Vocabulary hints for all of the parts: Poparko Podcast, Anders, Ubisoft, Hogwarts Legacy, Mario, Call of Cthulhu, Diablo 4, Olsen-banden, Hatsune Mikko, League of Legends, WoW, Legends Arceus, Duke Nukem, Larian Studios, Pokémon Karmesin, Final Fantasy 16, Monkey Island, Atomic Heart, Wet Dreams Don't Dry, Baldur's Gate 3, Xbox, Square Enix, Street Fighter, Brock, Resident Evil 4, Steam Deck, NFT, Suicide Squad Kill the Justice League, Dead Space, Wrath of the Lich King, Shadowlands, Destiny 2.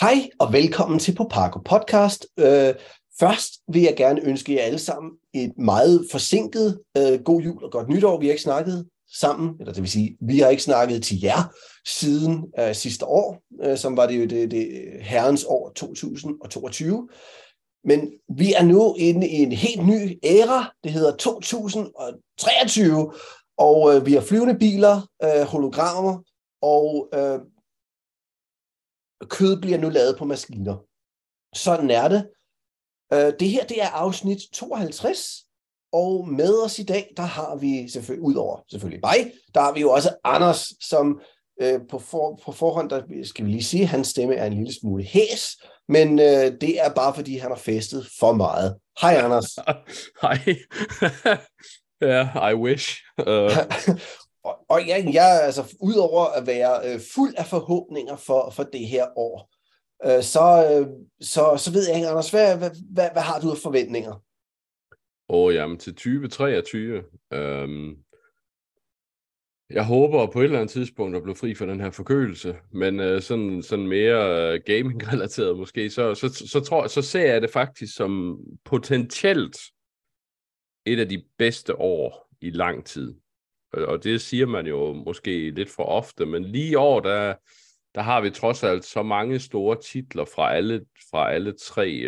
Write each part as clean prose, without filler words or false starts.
Hej og velkommen til Poparko Podcast. Først vil jeg gerne ønske jer alle sammen et meget forsinket god jul og godt nytår. Vi har ikke snakket sammen, eller det vil sige, vi har ikke snakket til jer siden sidste år, som var det jo det herrens år 2022. Men vi er nu inde i en helt ny æra, det hedder 2023, og vi har flyvende biler, hologrammer og... kød bliver nu lavet på maskiner. Sådan er det. Det her, det er afsnit 52, og med os i dag, der har vi selvfølgelig, udover selvfølgelig mig, der har vi jo også Anders, som på forhånd, der skal vi lige sige, hans stemme er en lille smule hæs, men det er bare fordi, han har festet for meget. Hej Anders. Hej. Yeah, I wish. Og jeg altså, udover at være fuld af forhåbninger for det her år, så ved jeg ikke, Anders, hvad har du af forventninger? Jamen til 2023. Jeg håber på et eller andet tidspunkt at blive fri for den her forkølelse, men sådan mere gaming-relateret måske, så ser jeg det faktisk som potentielt et af de bedste år i lang tid. Og det siger man jo måske lidt for ofte, men lige i år, der har vi trods alt så mange store titler fra alle tre,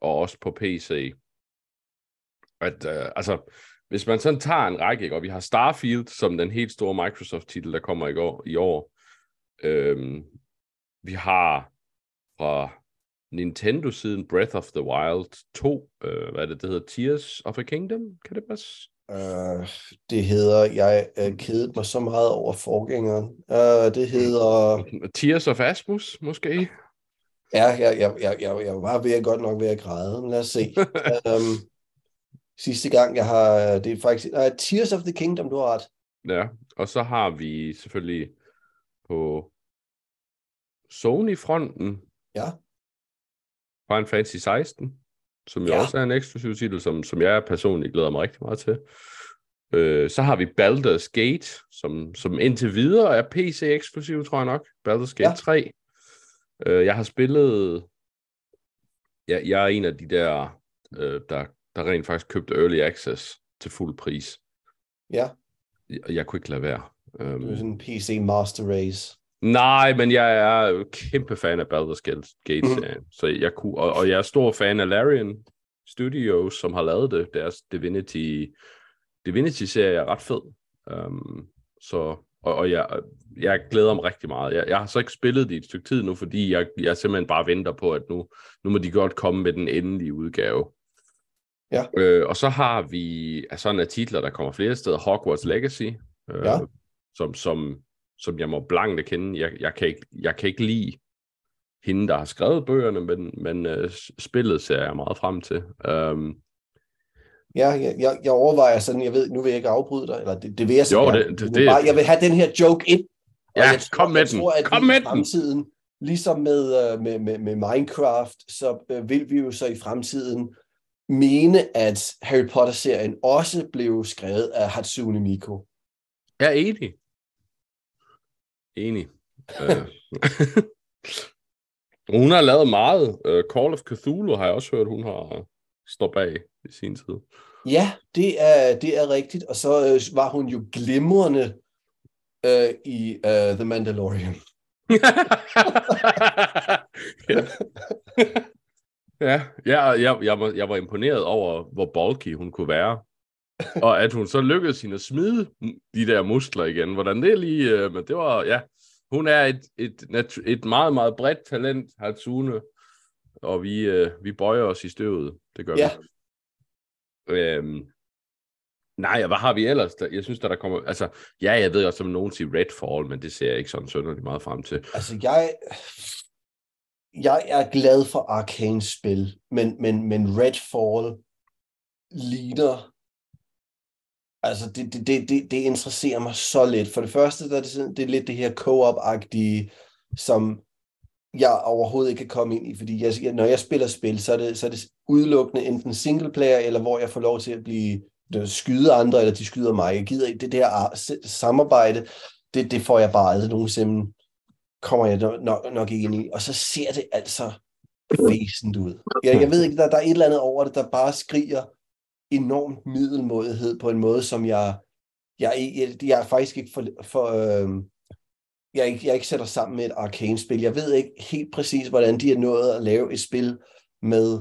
og også på PC. At, hvis man sådan tager en række, ikke? Og vi har Starfield som den helt store Microsoft-titel, der kommer i år. Vi har fra Nintendo-siden Breath of the Wild 2, det hedder Tears of the Kingdom, kan det passe? Det hedder, jeg kedede mig så meget over forgængeren. Det hedder... Tears of Asmus, måske? Ja, jeg var ved at godt nok ved at græde, men lad os se. Sidste gang, jeg har... Det er faktisk... Tears of the Kingdom, du har ret. Ja, og så har vi selvfølgelig på Sony-fronten. Ja. Final Fantasy 16. Som jo også er en eksklusiv titel, som jeg personligt glæder mig rigtig meget til. Så har vi Baldur's Gate, som indtil videre er PC-eksklusiv, tror jeg nok. Baldur's Gate 3. Jeg har spillet... Jeg er en af de der rent faktisk købte Early Access til fuld pris. Ja. Jeg kunne ikke lade være. Du er sådan en PC Master Race. Nej, men jeg er kæmpe fan af Baldur's Gate, så jeg kunne, og jeg er stor fan af Larian Studios, som har lavet det. Deres Divinity-serie er ret fed, og jeg glæder mig rigtig meget. Jeg har så ikke spillet det i et stykke tid nu, fordi jeg simpelthen bare venter på, at nu må de godt komme med den endelige udgave. Ja. Og så har vi sådan af titler, der kommer flere steder. Hogwarts Legacy, som jeg må blankt erkende. Jeg kan ikke lide hende, der har skrevet bøgerne, men spillet ser jeg meget frem til. Jeg overvejer sådan, jeg ved, nu vil jeg ikke afbryde dig, eller det vil jeg sådan. Jeg vil have den her joke ind. Ja, kom med den. Fremtiden, ligesom med Minecraft, så vil vi jo så i fremtiden mene, at Harry Potter-serien også blev skrevet af Hatsune Mikko. Jeg er enig. Enig. Hun har lavet meget. Call of Cthulhu har jeg også hørt, hun har stået bag i sin tid. Ja, det er rigtigt. Og så var hun jo glimrende i The Mandalorian. Jeg var imponeret over, hvor bulky hun kunne være. Og at hun så lykkedes hende at smide de der muskler igen. Hvordan det lige... Men det var... Ja, hun er et meget, meget bredt talent, Hatsune. Og vi bøjer os i støvet. Det gør vi. Nej, hvad har vi ellers? Jeg synes, der kommer... Altså, jeg ved også, som nogen siger Redfall, men det ser jeg ikke sådan synderligt meget frem til. Altså, jeg er glad for Arkanes spil, men Redfall ligner... Altså, det interesserer mig så lidt. For det første, det er lidt det her co-op-agtige, som jeg overhovedet ikke kan komme ind i, fordi når jeg spiller spil, så er det udelukkende enten singleplayer, eller hvor jeg får lov til at blive skyde andre, eller de skyder mig. Jeg gider ikke det der samarbejde, det får jeg bare aldrig nogensinde kommer jeg nok ikke ind i, og så ser det altså væsent ud. Jeg ved ikke, der er et eller andet over det, der bare skriger enormt middelmådighed på en måde, som jeg faktisk ikke jeg ikke sætter sammen med et Arkane-spil. Jeg ved ikke helt præcis, hvordan de er nået at lave et spil med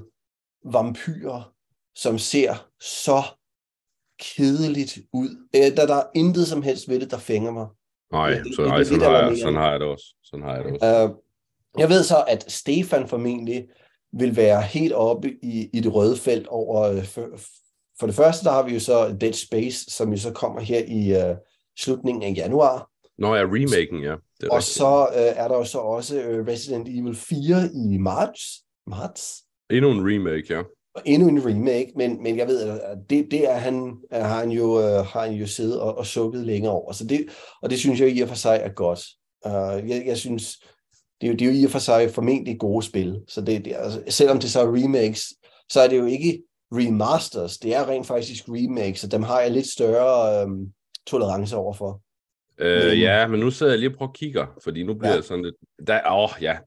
vampyrer, som ser så kedeligt ud. Der er intet som helst ved det, der fænger mig. Sådan har jeg det også. Jeg ved så, at Stefan formentlig vil være helt oppe i det røde felt over... For det første, der har vi jo så Dead Space, som jo så kommer her i slutningen af januar. Nå ja, remaken, ja. Og så er der jo så også Resident Evil 4 i marts. Endnu en remake, ja. Endnu en remake, men jeg ved, at det er han jo siddet og sukket længere over. Så det, og det synes jeg i og for sig er godt. Jeg synes, det er jo i og for sig formentlig gode spil. Så det, selvom det så er remakes, så er det jo ikke remasters. Det er rent faktisk remakes, og dem har jeg lidt større tolerance overfor. Men nu sidder jeg lige og prøver at kigge, fordi nu bliver jeg sådan lidt...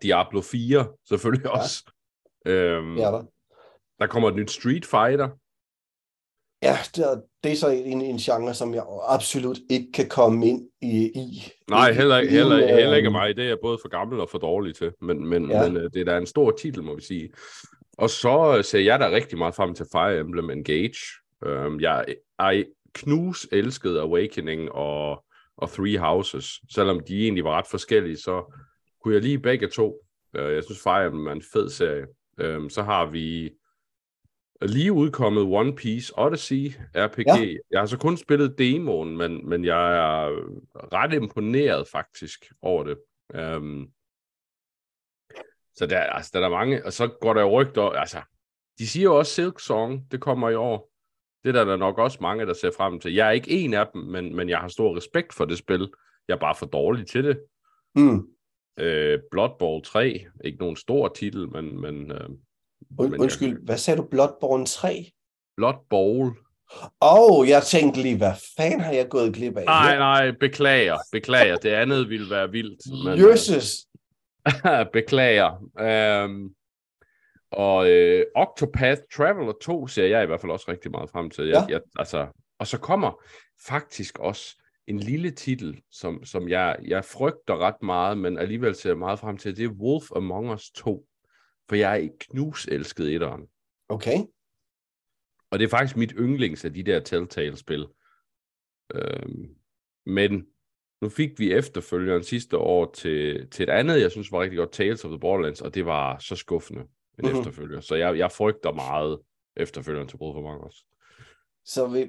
Diablo 4 selvfølgelig også. Der kommer et nyt Street Fighter. Ja, det er så en genre, som jeg absolut ikke kan komme ind i. Nej, heller ikke mig. Det er jeg både for gammel og for dårlig til. Men det er da en stor titel, må vi sige. Og så ser jeg da rigtig meget frem til Fire Emblem Engage. Jeg elskede Awakening og Three Houses. Selvom de egentlig var ret forskellige, så kunne jeg lide begge to. Jeg synes, Fire Emblem er en fed serie. Så har vi lige udkommet One Piece Odyssey RPG. Ja. Jeg har så kun spillet demoen, men jeg er ret imponeret faktisk over det. Så der er mange, og så går der rygter. Altså, de siger jo også Silk Song, det kommer i år. Det der nok også mange, der ser frem til. Jeg er ikke en af dem, men jeg har stor respekt for det spil. Jeg er bare for dårlig til det. Blood Bowl 3, ikke nogen stor titel, men undskyld, hvad sagde du? Blood Bowl 3? Blood Bowl. Jeg tænkte lige, hvad fanden har jeg gået glip af? Nej, beklager. Det andet ville være vildt. Men, Jesus! Beklager. Og Octopath Traveler 2 ser jeg i hvert fald også rigtig meget frem til. Og så kommer faktisk også en lille titel, som jeg frygter ret meget, men alligevel ser jeg meget frem til. Det er Wolf Among Us 2, for jeg er knuselsket etteren. Okay. Og det er faktisk mit yndlings af de der Telltale-spil. Men nu fik vi efterfølgeren sidste år til et andet, jeg synes var rigtig godt, Tales of the Borderlands, og det var så skuffende en efterfølger. Så jeg frygter meget efterfølgeren til Wolf Among Us. Så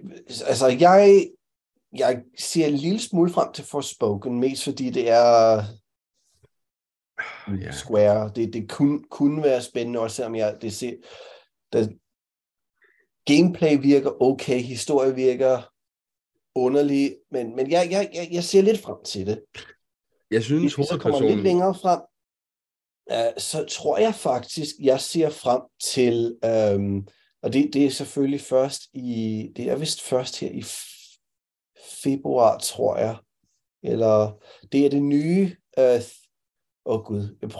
jeg ser en lille smule frem til Forspoken, mest fordi det er Square. Det kunne være spændende, også selvom gameplay virker okay, historie virker underlig, men jeg ser lidt frem til det. Jeg synes, hovedpersonen... Hvis jeg kommer lidt længere frem, så tror jeg faktisk, jeg ser frem til, og det er selvfølgelig først i... Det er vist først her i februar, tror jeg. Eller det er det nye...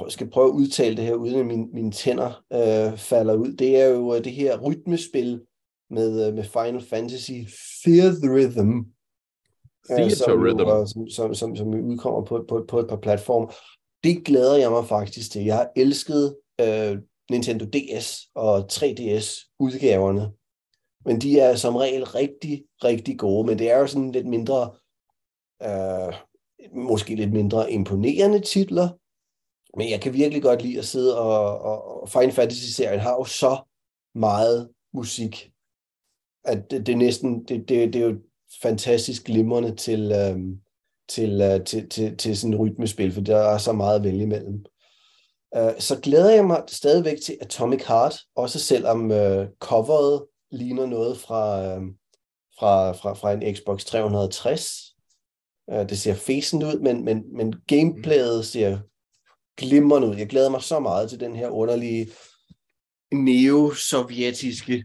skal prøve at udtale det her, uden at mine tænder falder ud. Det er jo det her rytmespil med Final Fantasy Theatrhythm. Som udkommer på et par platformer. Det glæder jeg mig faktisk til. Jeg har elsket Nintendo DS og 3DS-udgaverne. Men de er som regel rigtig, rigtig gode. Men det er jo sådan lidt mindre... måske lidt mindre imponerende titler. Men jeg kan virkelig godt lide at sidde og Final Fantasy-serien har jo så meget musik, at det er jo fantastisk glimrende til sådan et rytmespil, for der er så meget at vælge imellem. Så glæder jeg mig stadigvæk til Atomic Heart, også selvom coveret ligner noget fra en Xbox 360. Det ser fæsent ud, men gameplayet ser glimrende ud. Jeg glæder mig så meget til den her underlige neo-sovjetiske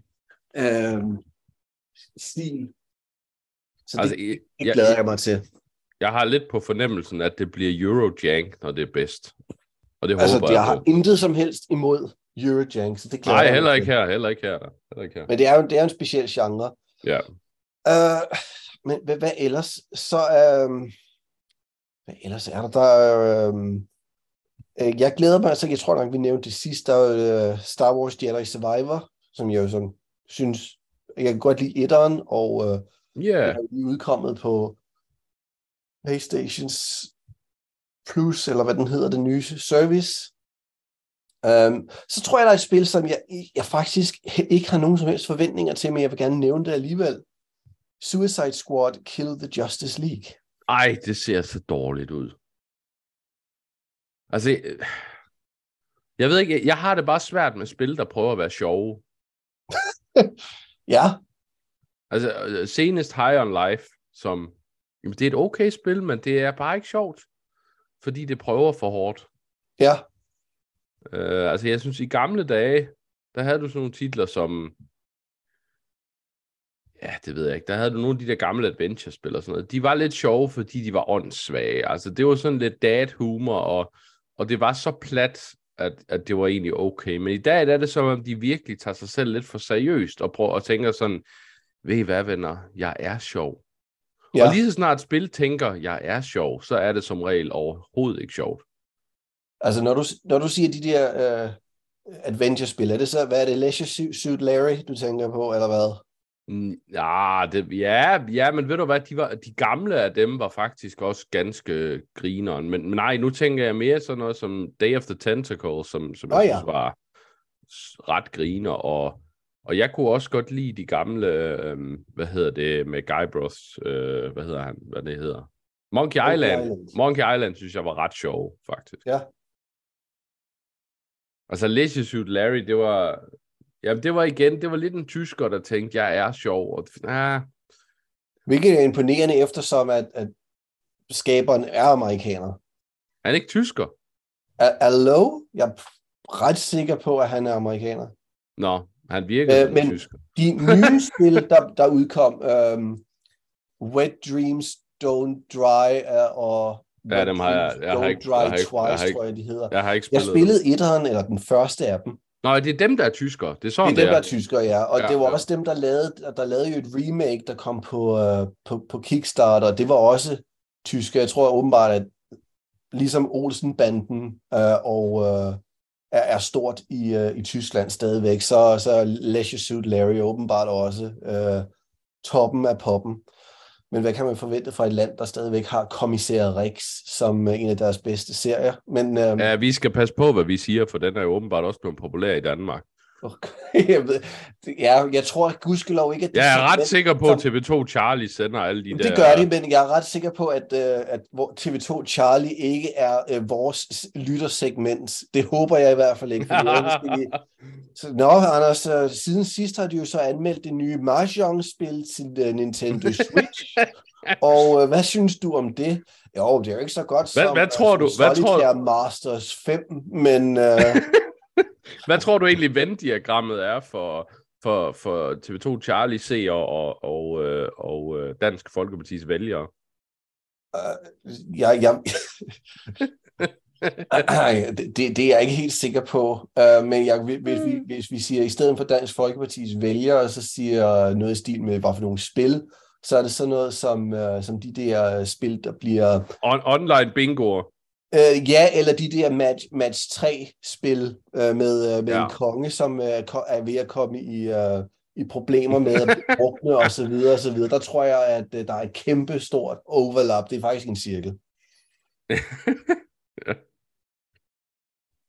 stil. Så det glæder jeg mig til. Jeg har lidt på fornemmelsen, at det bliver Eurojunk, når det er bedst. Og det altså, håber jeg har intet som helst imod Eurojunk, så det klarer jeg. Nej, heller ikke her. Men det er jo en speciel genre. Ja. Men hvad ellers? Så hvad ellers er der? Jeg glæder mig, altså jeg tror nok, vi nævnte det sidste, Star Wars Jedi Survivor, som jeg jo sådan synes, jeg kan godt lide etteren, og yeah. Det er udkommet på PlayStations Plus, eller hvad den hedder, den nye service. Så tror jeg, der er et spil, som jeg faktisk ikke har nogen som helst forventninger til, men jeg vil gerne nævne det alligevel. Suicide Squad Kill the Justice League. Ej, det ser så dårligt ud. Altså, jeg ved ikke, jeg har det bare svært med spil, der prøver at være sjove. Ja. Altså, senest High on Life, som, jamen, det er et okay spil, men det er bare ikke sjovt, fordi det prøver for hårdt. Ja. Altså, jeg synes, i gamle dage, der havde du sådan nogle titler som, ja, det ved jeg ikke, der havde du nogle af de der gamle adventure-spil og sådan noget. De var lidt sjove, fordi de var åndssvage. Altså, det var sådan lidt dad-humor, og det var så plat, at det var egentlig okay. Men i dag er det som om, de virkelig tager sig selv lidt for seriøst og prøver og tænker sådan, ved I hvad, venner, jeg er sjov. Ja. Og lige så snart spil tænker, jeg er sjov, så er det som regel overhovedet ikke sjovt. Altså, når du siger de der adventure-spil, er det så, hvad er det, Leisure Suit Larry, du tænker på, eller hvad? Ja, men ved du hvad, de gamle af dem var faktisk også ganske grineren, men nej, nu tænker jeg mere sådan noget som Day of the Tentacle, som jeg synes var ret griner, og jeg kunne også godt lide de gamle, med Guybrush, Monkey Island. Monkey Island synes jeg var ret sjov, faktisk. Ja. Altså, Leisure Suit Larry, det var... Jamen, det var lidt en tysker, der tænkte, jeg er sjov. Hvilket er imponerende, eftersom at skaberen er amerikaner. Er han ikke tysker? Hallo? Jeg er ret sikker på, at han er amerikaner. Nå, han virker som tysker. De nye spil, der udkom, Wet Dreams Don't Dry og... Ja, dem har jeg. Jeg har ikke spillet. Jeg spillede etteren, eller den første af dem. Nej, det er dem, der er tyskere. Det er dem, der er tyskere, ja. Og ja, det var også dem, der lavede jo et remake, der kom på Kickstarter, og det var også tyskere. Jeg tror åbenbart, at ligesom Olsen-banden er stort i Tyskland stadigvæk, så er Leisure Suit Larry åbenbart også toppen af poppen. Men hvad kan man forvente fra et land, der stadigvæk har Kommissær Rex som en af deres bedste serier? Men, ja, vi skal passe på, hvad vi siger, for den er jo åbenbart også blevet populær i Danmark. Okay, jeg tror gudskelov ikke, at... Jeg er ret sikker på, at TV2 Charlie sender alle de det der... Det gør de, men jeg er ret sikker på, at TV2 Charlie ikke er vores lyttersegment. Det håber jeg i hvert fald ikke. Nå, Anders, siden sidst har de jo så anmeldt det nye Mahjong-spil til Nintendo Switch. Og hvad synes du om det? Jo, det er jo ikke så godt som... Hvad tror du? Masters 5, men... Hvad tror du egentlig, Venn-diagrammet er for TV2 Charlie seer og Dansk Folkepartis vælgere? Det er jeg ikke helt sikker på, men hvis vi siger, i stedet for Dansk Folkepartis vælgere, så siger noget i stil med, hvad for nogle spil, så er det sådan noget som de der spil, der bliver... Online bingoer. Ja, eller de der match 3-spil med en konge, som er ved at komme i problemer med at blive drukne og så videre. Der tror jeg, at der er et kæmpe stort overlap. Det er faktisk en cirkel.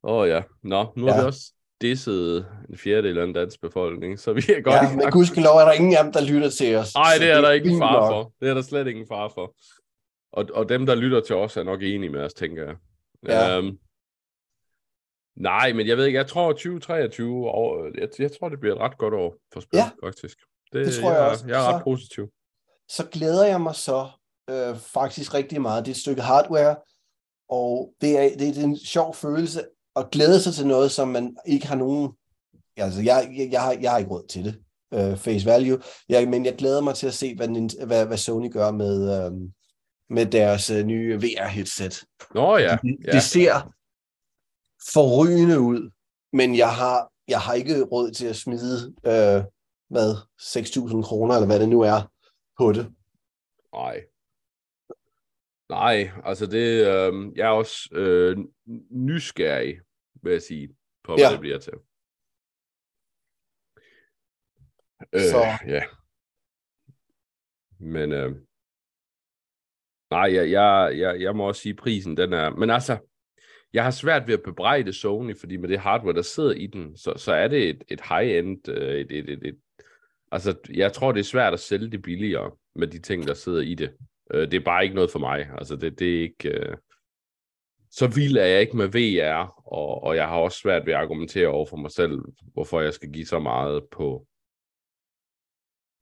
Nu har vi også disset en fjerdedel af den danske befolkning, så vi er godt i gang. Men gudskelov er der ingen af dem, der lytter til os. Nej, det er der ikke far for. Det er der slet ingen far for. Og dem, der lytter til os, er nok enige med os, tænker jeg. Ja. Nej, men jeg ved ikke, jeg tror 2023 år, jeg tror, det bliver et ret godt år for spil, faktisk. Det tror jeg også. Jeg er ret positiv. Så glæder jeg mig faktisk rigtig meget. Det er et stykke hardware, og det er en sjov følelse at glæde sig til noget, som man ikke har nogen... Altså, jeg har ikke råd til det. Face value. Men jeg glæder mig til at se, hvad Sony gør med... med deres nye VR-headset. Nå ja. Det ser forrygende ud, men jeg har ikke råd til at smide 6.000 kroner, eller hvad det nu er, på det. Nej. Nej, altså det, jeg er også nysgerrig, vil jeg sige, på hvad det bliver til. Ja. Men nej, jeg må også sige, prisen den er... Men altså, jeg har svært ved at bebrejde Sony, fordi med det hardware, der sidder i den, så er det et high-end... Altså, jeg tror, det er svært at sælge det billigere med de ting, der sidder i det. Det er bare ikke noget for mig. Altså, det er ikke... Så vild er jeg ikke med VR, og jeg har også svært ved at argumentere over for mig selv, hvorfor jeg skal give så meget på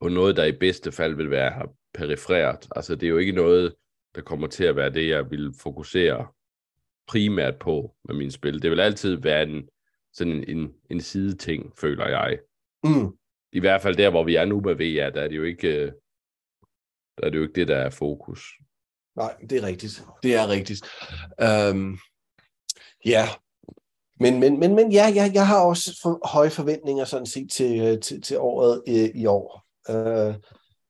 noget, der i bedste fald vil være perifreret. Altså, det er jo ikke noget, der kommer til at være det, jeg vil fokusere primært på med mine spil. Det vil altid være en sideting, føler jeg. Mm. I hvert fald der, hvor vi er nu med VR, der er det jo ikke det, der er fokus. Nej, det er rigtigt. Det er rigtigt. Ja, men ja, jeg har også høje forventninger sådan set til året i år.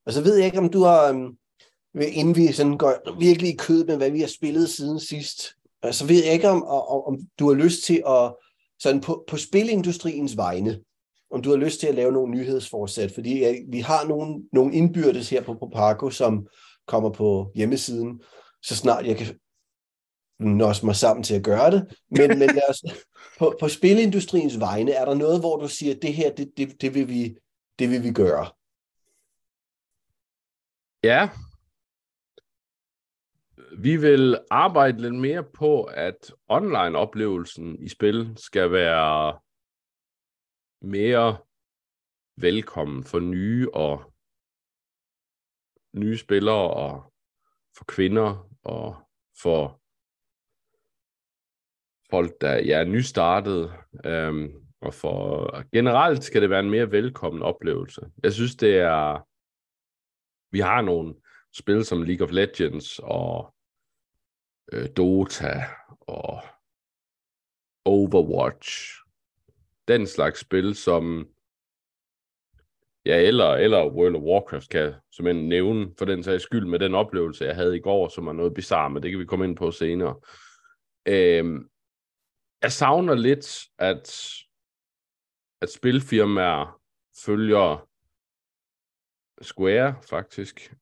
Og så ved jeg ikke, om du har, inden vi sådan går virkelig i kød med, hvad vi har spillet siden sidst, så ved jeg ikke, om du har lyst til at, sådan på spilindustriens vegne, om du har lyst til at lave nogle nyhedsforsæt, fordi vi har nogle indbyrdes her på Poparko, som kommer på hjemmesiden, så snart jeg kan nås mig sammen til at gøre det. Men lad os, på spilindustriens vegne, er der noget, hvor du siger, at det her, det vil vi gøre? Ja. Vi vil arbejde lidt mere på, at online-oplevelsen i spil skal være mere velkommen for nye spillere og for kvinder og for folk, der er nystartede. Og for generelt skal det være en mere velkommen oplevelse. Jeg synes, det er... Vi har nogle spil som League of Legends og Dota og Overwatch. Den slags spil, som... Ja, eller World of Warcraft kan som jeg nævne, for den sags skyld, med den oplevelse, jeg havde i går, som er noget bizarre, men det kan vi komme ind på senere. Jeg savner lidt, at spilfirmaer følger Square, faktisk,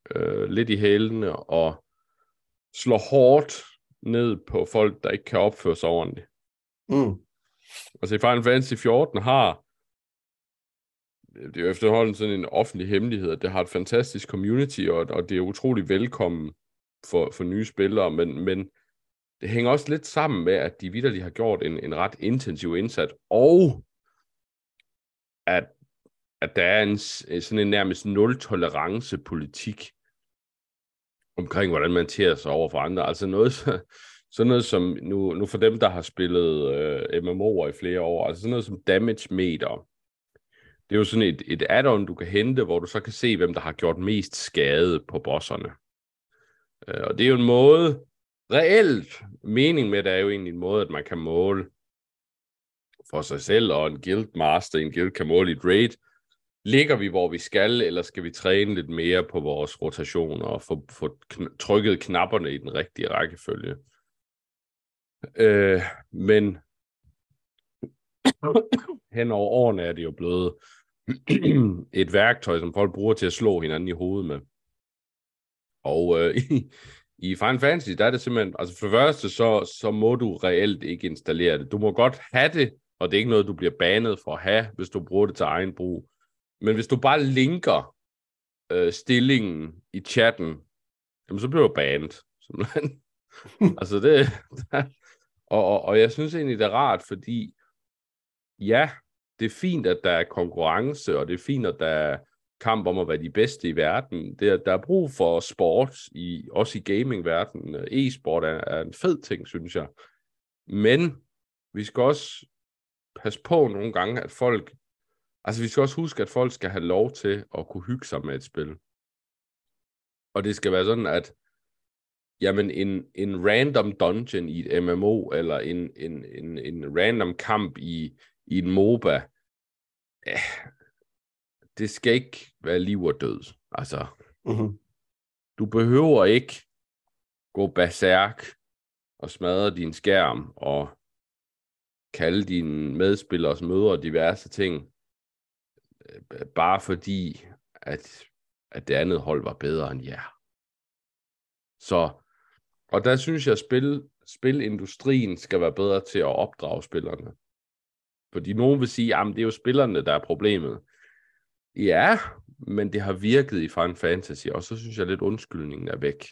lidt i hælene, og slår hårdt ned på folk, der ikke kan opføre sig ordentligt. Mm. Altså i Final Fantasy 14 har... Det er jo efterhånden sådan en offentlig hemmelighed, at det har et fantastisk community, og det er utrolig velkommen for nye spillere, men det hænger også lidt sammen med, at de vitterligt har gjort en ret intensiv indsats, og at der er sådan en nærmest nul-tolerance-politik omkring, hvordan man tærer sig over for andre. Altså sådan noget som, nu for dem, der har spillet MMO'er i flere år, altså sådan noget som damage meter. Det er jo sådan et add-on, du kan hente, hvor du så kan se, hvem der har gjort mest skade på bosserne. Og det er jo en måde, reelt mening med, det er jo egentlig en måde, at man kan måle for sig selv, og en guildmaster, en guild kan måle i et raid. Ligger vi, hvor vi skal, eller skal vi træne lidt mere på vores rotation, og få trykket knapperne i den rigtige rækkefølge? Men hen over årene er det jo blevet et værktøj, som folk bruger til at slå hinanden i hovedet med. Og i Final Fantasy, der er det simpelthen, altså for første, så må du reelt ikke installere det. Du må godt have det, og det er ikke noget, du bliver banet for at have, hvis du bruger det til egen brug. Men hvis du bare linker stillingen i chatten, jamen, så bliver du banet. Altså det... og jeg synes egentlig, det er rart, fordi ja, det er fint, at der er konkurrence, og det er fint, at der er kamp om at være de bedste i verden. Der er brug for sport, også i gamingverdenen. E-sport er en fed ting, synes jeg. Men vi skal også passe på nogle gange, at folk... Altså, vi skal også huske, at folk skal have lov til at kunne hygge sig med et spil. Og det skal være sådan, at jamen en random dungeon i et MMO, eller en random kamp i en MOBA, det skal ikke være liv og død. Altså, du behøver ikke gå berserk og smadre din skærm og kalde dine medspillers møder og diverse ting, bare fordi, at det andet hold var bedre end jer. Så, og der synes jeg, at spilindustrien skal være bedre til at opdrage spillerne. Fordi nogen vil sige, at det er jo spillerne, der er problemet. Ja, men det har virket i Final Fantasy, og så synes jeg lidt undskyldningen er væk.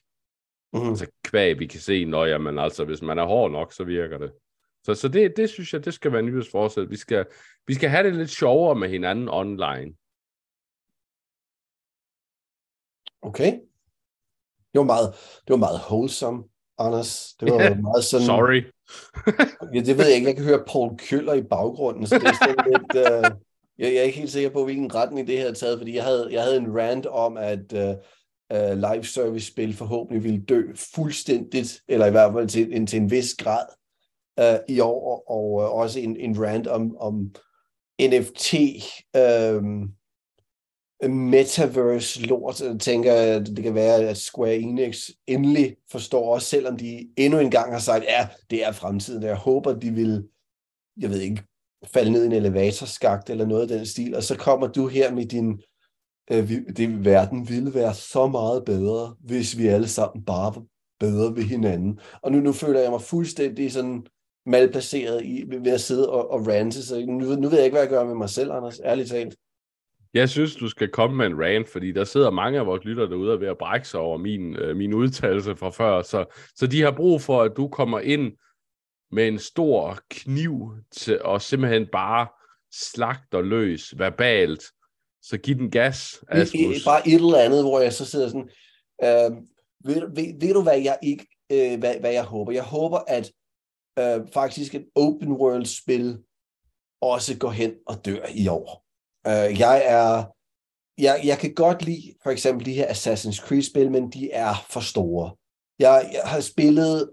Altså kvæg, vi kan se, men altså hvis man er hård nok, så virker det. Så det synes jeg, det skal være nyhedsforsæt. Vi skal have det lidt sjovere med hinanden online. Okay. Det var meget wholesome, Anders. Det var meget sådan... Sorry. Ja, det ved jeg ikke. Jeg kan høre Paul Køller i baggrunden, så det er sådan lidt... Jeg er ikke helt sikker på, hvilken retning det her er taget, fordi jeg havde en rant om, at live service-spil forhåbentlig ville dø fuldstændigt, eller i hvert fald til en vis grad i år, og også en rant om NFT, metaverse-lort. Jeg tænker, at det kan være, at Square Enix endelig forstår, også selvom de endnu en gang har sagt, ja, det er fremtiden. Jeg håber, de vil, jeg ved ikke, falde ned i en elevatorskagt eller noget af den stil, og så kommer du her med din det verden ville være så meget bedre, hvis vi alle sammen bare var bedre ved hinanden. Og nu føler jeg mig fuldstændig sådan malplaceret ved at sidde og rante, så nu ved jeg ikke, hvad jeg gør med mig selv, Anders, ærligt talt. Jeg synes, du skal komme med en rant, fordi der sidder mange af vores lyttere derude og ved at brække sig over min udtalelse fra før, så de har brug for, at du kommer ind med en stor kniv og simpelthen bare slagter løs verbalt, så giv den gas, Asmus. Bare et eller andet, hvor jeg så sidder sådan, ved du, hvad jeg ikke, hvad jeg håber? Jeg håber, at faktisk et open world-spil også går hen og dør i år. Jeg kan godt lide for eksempel de her Assassin's Creed-spil, men de er for store. Jeg har spillet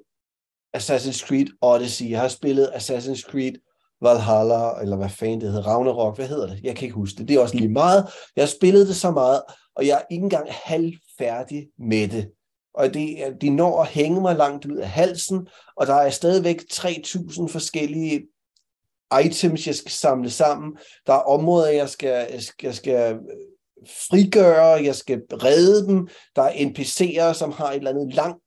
Assassin's Creed Odyssey, jeg har spillet Assassin's Creed Valhalla, eller hvad fanden det hedder, Ragnarok, hvad hedder det? Jeg kan ikke huske det, det er også lige meget. Jeg har spillet det så meget, og jeg er ikke engang halvfærdig med det. Og de når at hænge mig langt ud af halsen, og der er stadigvæk 3.000 forskellige items, jeg skal samle sammen. Der er områder, jeg skal frigøre, jeg skal redde dem. Der er NPC'er, som har et eller andet langt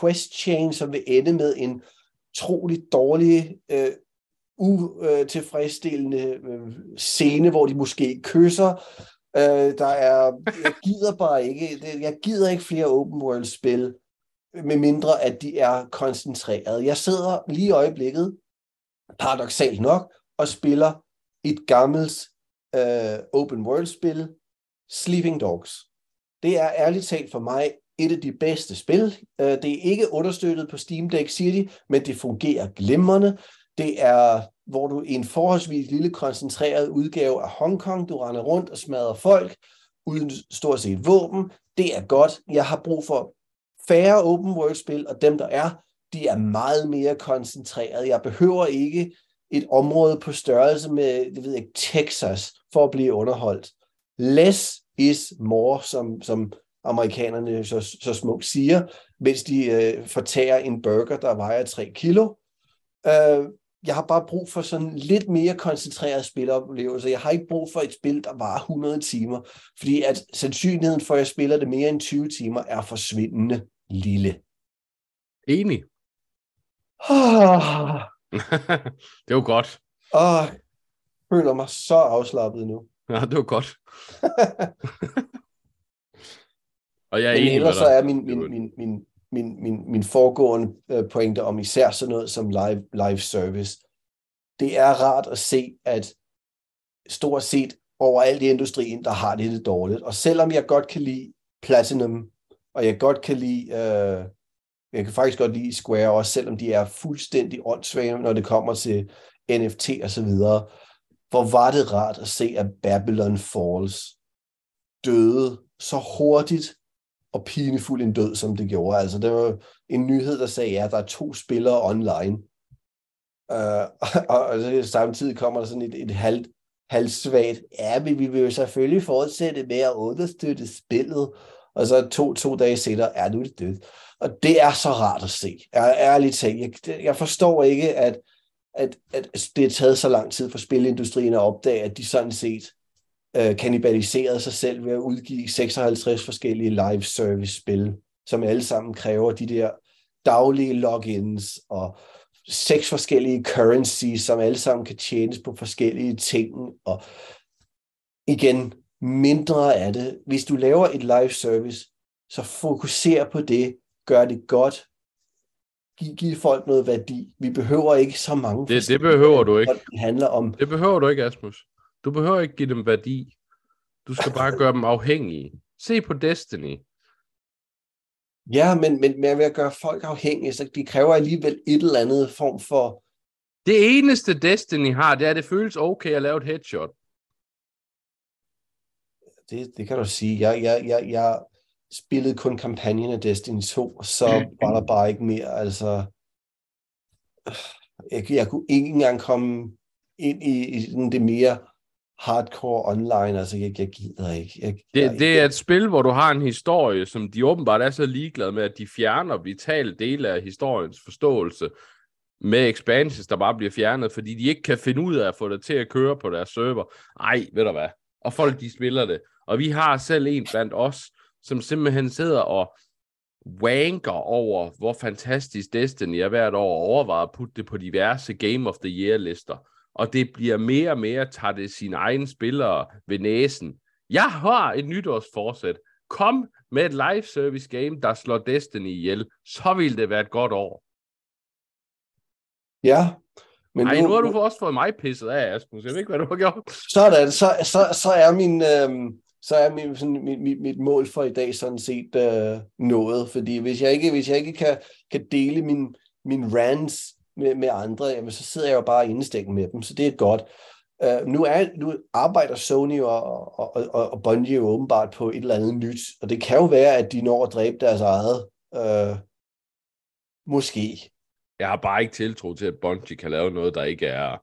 quest chain, som vil ende med en utrolig dårlig, utilfredsstillende scene, hvor de måske kysser. Jeg gider ikke flere open world spil, med mindre at de er koncentreret. Jeg sidder lige i øjeblikket, paradoksalt nok, og spiller et gammelt open world spil, Sleeping Dogs. Det er ærligt talt for mig et af de bedste spil. Det er ikke understøttet på Steam Deck, siger de, men det fungerer glimrende. Det er, hvor du i en forholdsvis lille koncentreret udgave af Hongkong, du render rundt og smadrer folk, uden stort set våben. Det er godt. Jeg har brug for færre open world-spil, og dem der er, de er meget mere koncentreret. Jeg behøver ikke et område på størrelse med, Texas, for at blive underholdt. Less is more, som amerikanerne så smukt siger, mens de fortærer en burger, der vejer 3 kilo. Jeg har bare brug for sådan lidt mere koncentreret spiloplevelser. Jeg har ikke brug for et spil, der varer 100 timer, fordi at sandsynligheden for, at jeg spiller det mere end 20 timer, er forsvindende lille. Enig. Det var godt. Jeg føler mig så afslappet nu. Ja, det var godt. Og jeg er enig med dig. Så er min foregående pointe om især sådan noget som live service. Det er rart at se, at stort set overalt i industrien, der har det lidt dårligt. Og selvom jeg godt kan lide Platinum, og jeg kan faktisk godt lide Square også, selvom de er fuldstændig åndssvage, når det kommer til NFT og så videre. Hvor var det rart at se, at Babylon Falls døde så hurtigt, og pinefuld en død, som det gjorde. Altså, det var en nyhed, der sagde, ja, der er 2 spillere online. Og samtidig kommer der sådan et halvsvagt, ja, men vi vil jo selvfølgelig fortsætte med at understøtte spillet, og så to dage senere, ja, nu er det dødt. Og det er så rart at se. Ærligt talt, jeg forstår ikke, at det er taget så lang tid for spilindustrien at opdage, at de sådan set kannibaliserede sig selv ved at udgive 56 forskellige live-service-spil, som alle sammen kræver de der daglige logins og 6 forskellige currencies, som alle sammen kan tjenes på forskellige ting. Og igen, mindre af det. Hvis du laver et live-service, så fokuser på det, gør det godt, give folk noget værdi. Vi behøver ikke så mange. Det behøver du ikke. Det handler om. Det behøver du ikke, Asmus. Du behøver ikke give dem værdi. Du skal bare gøre dem afhængige. Se på Destiny. Ja, men ved at gøre folk afhængige, så de kræver alligevel et eller andet form for... Det eneste Destiny har, det er, at det føles okay at lave et headshot. Det kan du sige. Jeg spillede kun kampagnen af Destiny 2, så var der bare ikke mere. Altså, jeg kunne ikke engang komme ind i det mere hardcore online. Altså, jeg gider ikke. Det er et spil, hvor du har en historie, som de åbenbart er så ligeglade med, at de fjerner vitale dele af historiens forståelse med expansions, der bare bliver fjernet, fordi de ikke kan finde ud af at få det til at køre på deres server. Ej, ved du hvad? Og folk, de spiller det. Og vi har selv en blandt os, som simpelthen sidder og wanker over, hvor fantastisk Destiny er hvert år, og overvejer at putte det på diverse Game of the Year-lister. Og det bliver mere og mere, tager det sine egne spillere ved næsen. Jeg har et nytårsforsæt. Kom med et live-service-game, der slår Destiny ihjel. Så vil det være et godt år. Ja, men nu har du også fået mig pisset af, Asmus. Jeg ved ikke, hvad du har gjort. Sådan, så er min... mit mål for i dag sådan set nået, fordi hvis jeg ikke kan dele min rants med andre, jamen, så sidder jeg jo bare indestængt med dem, så det er godt. Nu arbejder Sony og Bungie jo åbenbart på et eller andet nyt, og det kan jo være, at de når at dræbe deres eget, måske. Jeg har bare ikke tiltro til, at Bungie kan lave noget, der ikke er...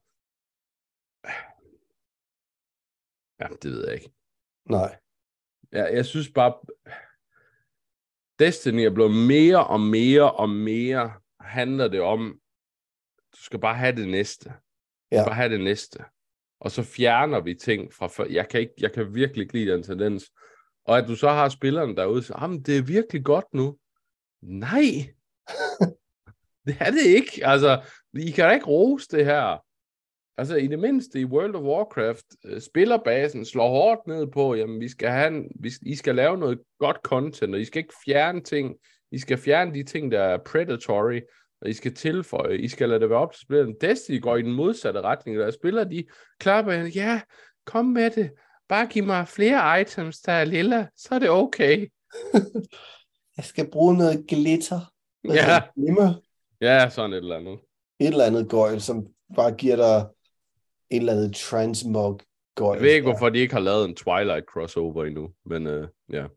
Ja, det ved jeg ikke. Nej. Ja, jeg synes bare, Destiny er blevet mere og mere handler det om, du skal bare have det næste. Ja. Bare have det næste. Og så fjerner vi ting fra før. Jeg kan virkelig ikke lide den tendens. Og at du så har spilleren derude, så, jamen, det er virkelig godt nu. Nej. Det er det ikke. Altså, I kan da ikke rose det her. Altså i det mindste i World of Warcraft, spillerbasen slår hårdt ned på, jamen I skal lave noget godt content, og I skal ikke fjerne ting. I skal fjerne de ting, der er predatory, og I skal tilføje, I skal lade det være op til spilleren. Destiny går i den modsatte retning, der spiller de klapper, ja, kom med det, bare giv mig flere items, der er lilla, så er det okay. Jeg skal bruge noget glitter. Ja. Ja, sådan et eller andet. Et eller andet gøjl, som bare giver dig et eller andet transmog. Jeg ved ikke, hvorfor de ikke har lavet en Twilight crossover endnu, men ja.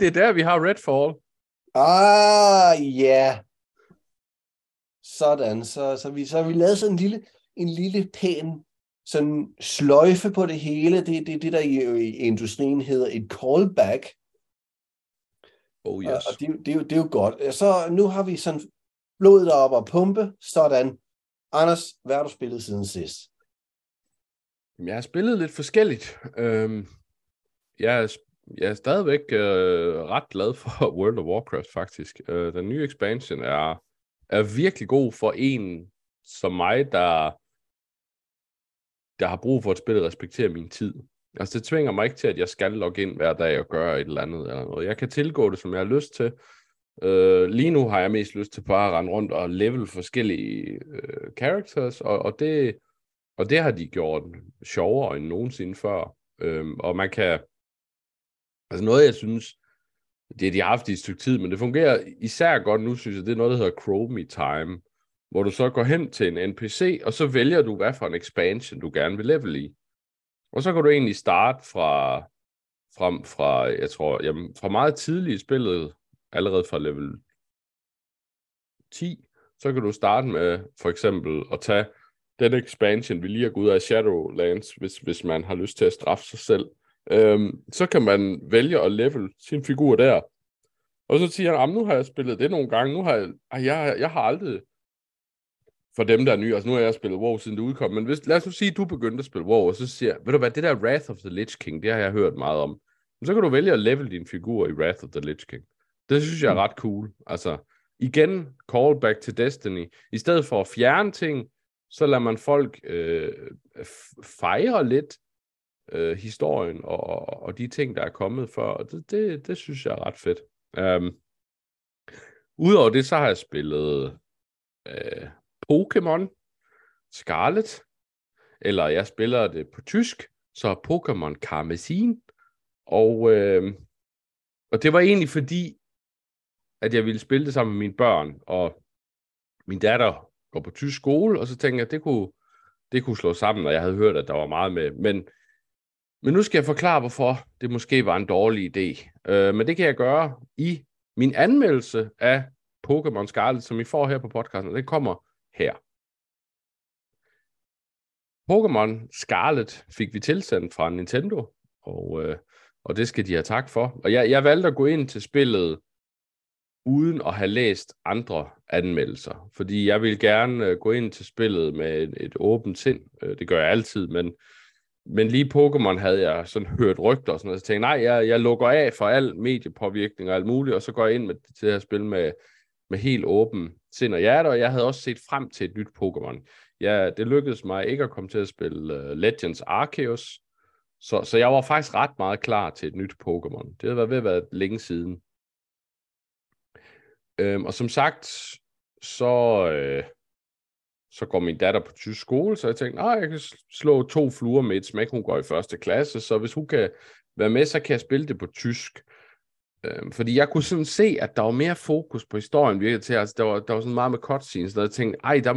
Det er der, vi har Redfall. Ja. Yeah. Sådan, så vi lavet sådan en lille pæn sådan sløjfe på det hele. Det der i industrien hedder et callback. Oh, yes. Og det er jo godt. Så nu har vi sådan blodet op og pumpe, sådan. Anders, hvad har du spillet siden sidst? Jeg har spillet lidt forskelligt. Jeg er stadigvæk ret glad for World of Warcraft, faktisk. Den nye expansion er virkelig god for en som mig, der har brug for at spille og respektere min tid. Altså, det tvinger mig ikke til, at jeg skal logge ind hver dag og gøre et eller andet eller noget. Jeg kan tilgå det, som jeg har lyst til. Lige nu har jeg mest lyst til bare at rende rundt og level forskellige characters, og det har de gjort sjovere end nogensinde før. Og man kan... Altså, noget jeg synes, det er de har haft i et stykke tid, men det fungerer især godt nu, synes jeg, det er noget, der hedder Chromie Time, hvor du så går hen til en NPC, og så vælger du, hvad for en expansion du gerne vil level i. Og så kan du egentlig starte fra meget tidligt i spillet, allerede fra level 10, så kan du starte med for eksempel at tage den expansion, vi lige har gået ud af Shadowlands, hvis man har lyst til at straffe sig selv. Så kan man vælge at level sin figur der. Og så siger han, nu har jeg spillet det nogle gange, jeg har aldrig, for dem der er nye, altså nu har jeg spillet WoW siden det udkom, men lad os nu sige, at du begyndte at spille WoW, og så siger jeg, ved du hvad, det der Wrath of the Lich King, det har jeg hørt meget om. Men så kan du vælge at level din figur i Wrath of the Lich King. Det synes jeg er ret cool. Altså, igen, callback til Destiny. I stedet for at fjerne ting, så lader man folk fejre lidt historien og de ting, der er kommet før. Og det synes jeg er ret fedt. Udover det, så har jeg spillet Pokémon Scarlet. Eller jeg spiller det på tysk, så Pokémon Karmesin. Og det var egentlig fordi, at jeg ville spille det sammen med mine børn, og min datter går på tysk skole, og så tænkte jeg, at det kunne slå sammen, og jeg havde hørt, at der var meget med. Men nu skal jeg forklare, hvorfor det måske var en dårlig idé. Men det kan jeg gøre i min anmeldelse af Pokémon Scarlet, som I får her på podcasten, og det kommer her. Pokémon Scarlet fik vi tilsendt fra Nintendo, og det skal de have tak for. Og jeg valgte at gå ind til spillet uden at have læst andre anmeldelser, fordi jeg ville gerne gå ind til spillet med et åbent sind. Det gør jeg altid, men lige Pokémon havde jeg sådan hørt rygter og sådan noget, så tænkte jeg, nej, jeg lukker af for al mediepåvirkning og alt muligt, og så går jeg ind til det her spil med helt åben sind og hjerte, og jeg havde også set frem til et nyt Pokémon. Ja, det lykkedes mig ikke at komme til at spille Legends Arceus, så jeg var faktisk ret meget klar til et nyt Pokémon. Det havde ved at være længe siden. Og som sagt, så går min datter på tysk skole, så jeg tænkte, jeg kan slå to fluer med et smæk, hun går i første klasse, så hvis hun kan være med, så kan jeg spille det på tysk. Fordi jeg kunne sådan se, at der var mere fokus på historien, virkelig til, altså der var sådan meget med cutscenes, så jeg tænkte, der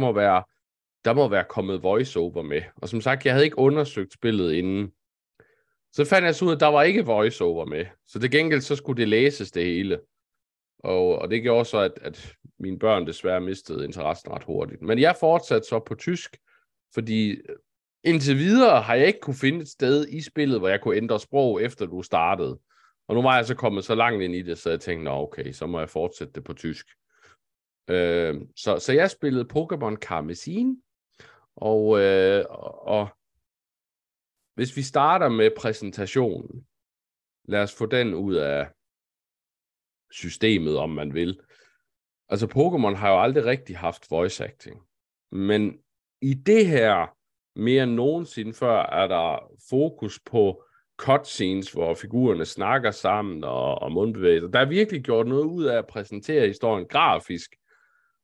må være kommet voiceover med. Og som sagt, jeg havde ikke undersøgt spillet inden. Så fandt jeg så ud, at der var ikke voiceover med. Så til gengæld, så skulle det læses det hele. Og det gjorde så, at mine børn desværre mistede interessen ret hurtigt. Men jeg fortsatte så på tysk, fordi indtil videre har jeg ikke kunne finde et sted i spillet, hvor jeg kunne ændre sprog, efter du startede. Og nu var jeg så kommet så langt ind i det, så jeg tænkte, okay, så må jeg fortsætte det på tysk. Så jeg spillede Pokémon Karmesin, og hvis vi starter med præsentationen, lad os få den ud af systemet, om man vil. Altså, Pokémon har jo aldrig rigtig haft voice acting. Men i det her, mere end nogensinde før, er der fokus på cutscenes, hvor figurerne snakker sammen og mundbevægelser. Der er virkelig gjort noget ud af at præsentere historien grafisk,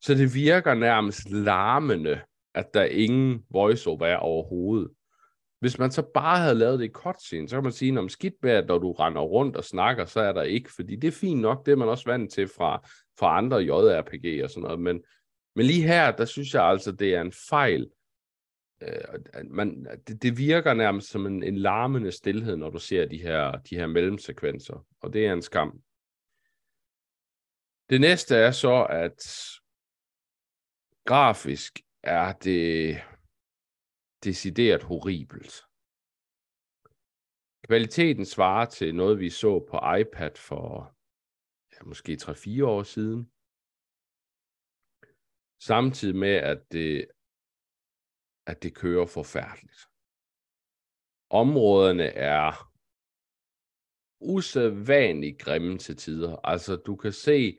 så det virker nærmest larmende, at der ingen voiceover er overhovedet. Hvis man så bare havde lavet det i cutscene, så kan man sige, om skidt med, at når du render rundt og snakker, så er der ikke, fordi det er fint nok, det er man også vant til fra andre JRPG og sådan noget, men lige her, der synes jeg altså, det er en fejl. Det virker nærmest som en larmende stilhed, når du ser de her mellemsekvenser, og det er en skam. Det næste er så, at grafisk er det decideret horribelt. Kvaliteten svarer til noget, vi så på iPad for måske 3-4 år siden. Samtidig med, at det kører forfærdeligt. Områderne er usædvanligt grimme til tider. Altså, du kan se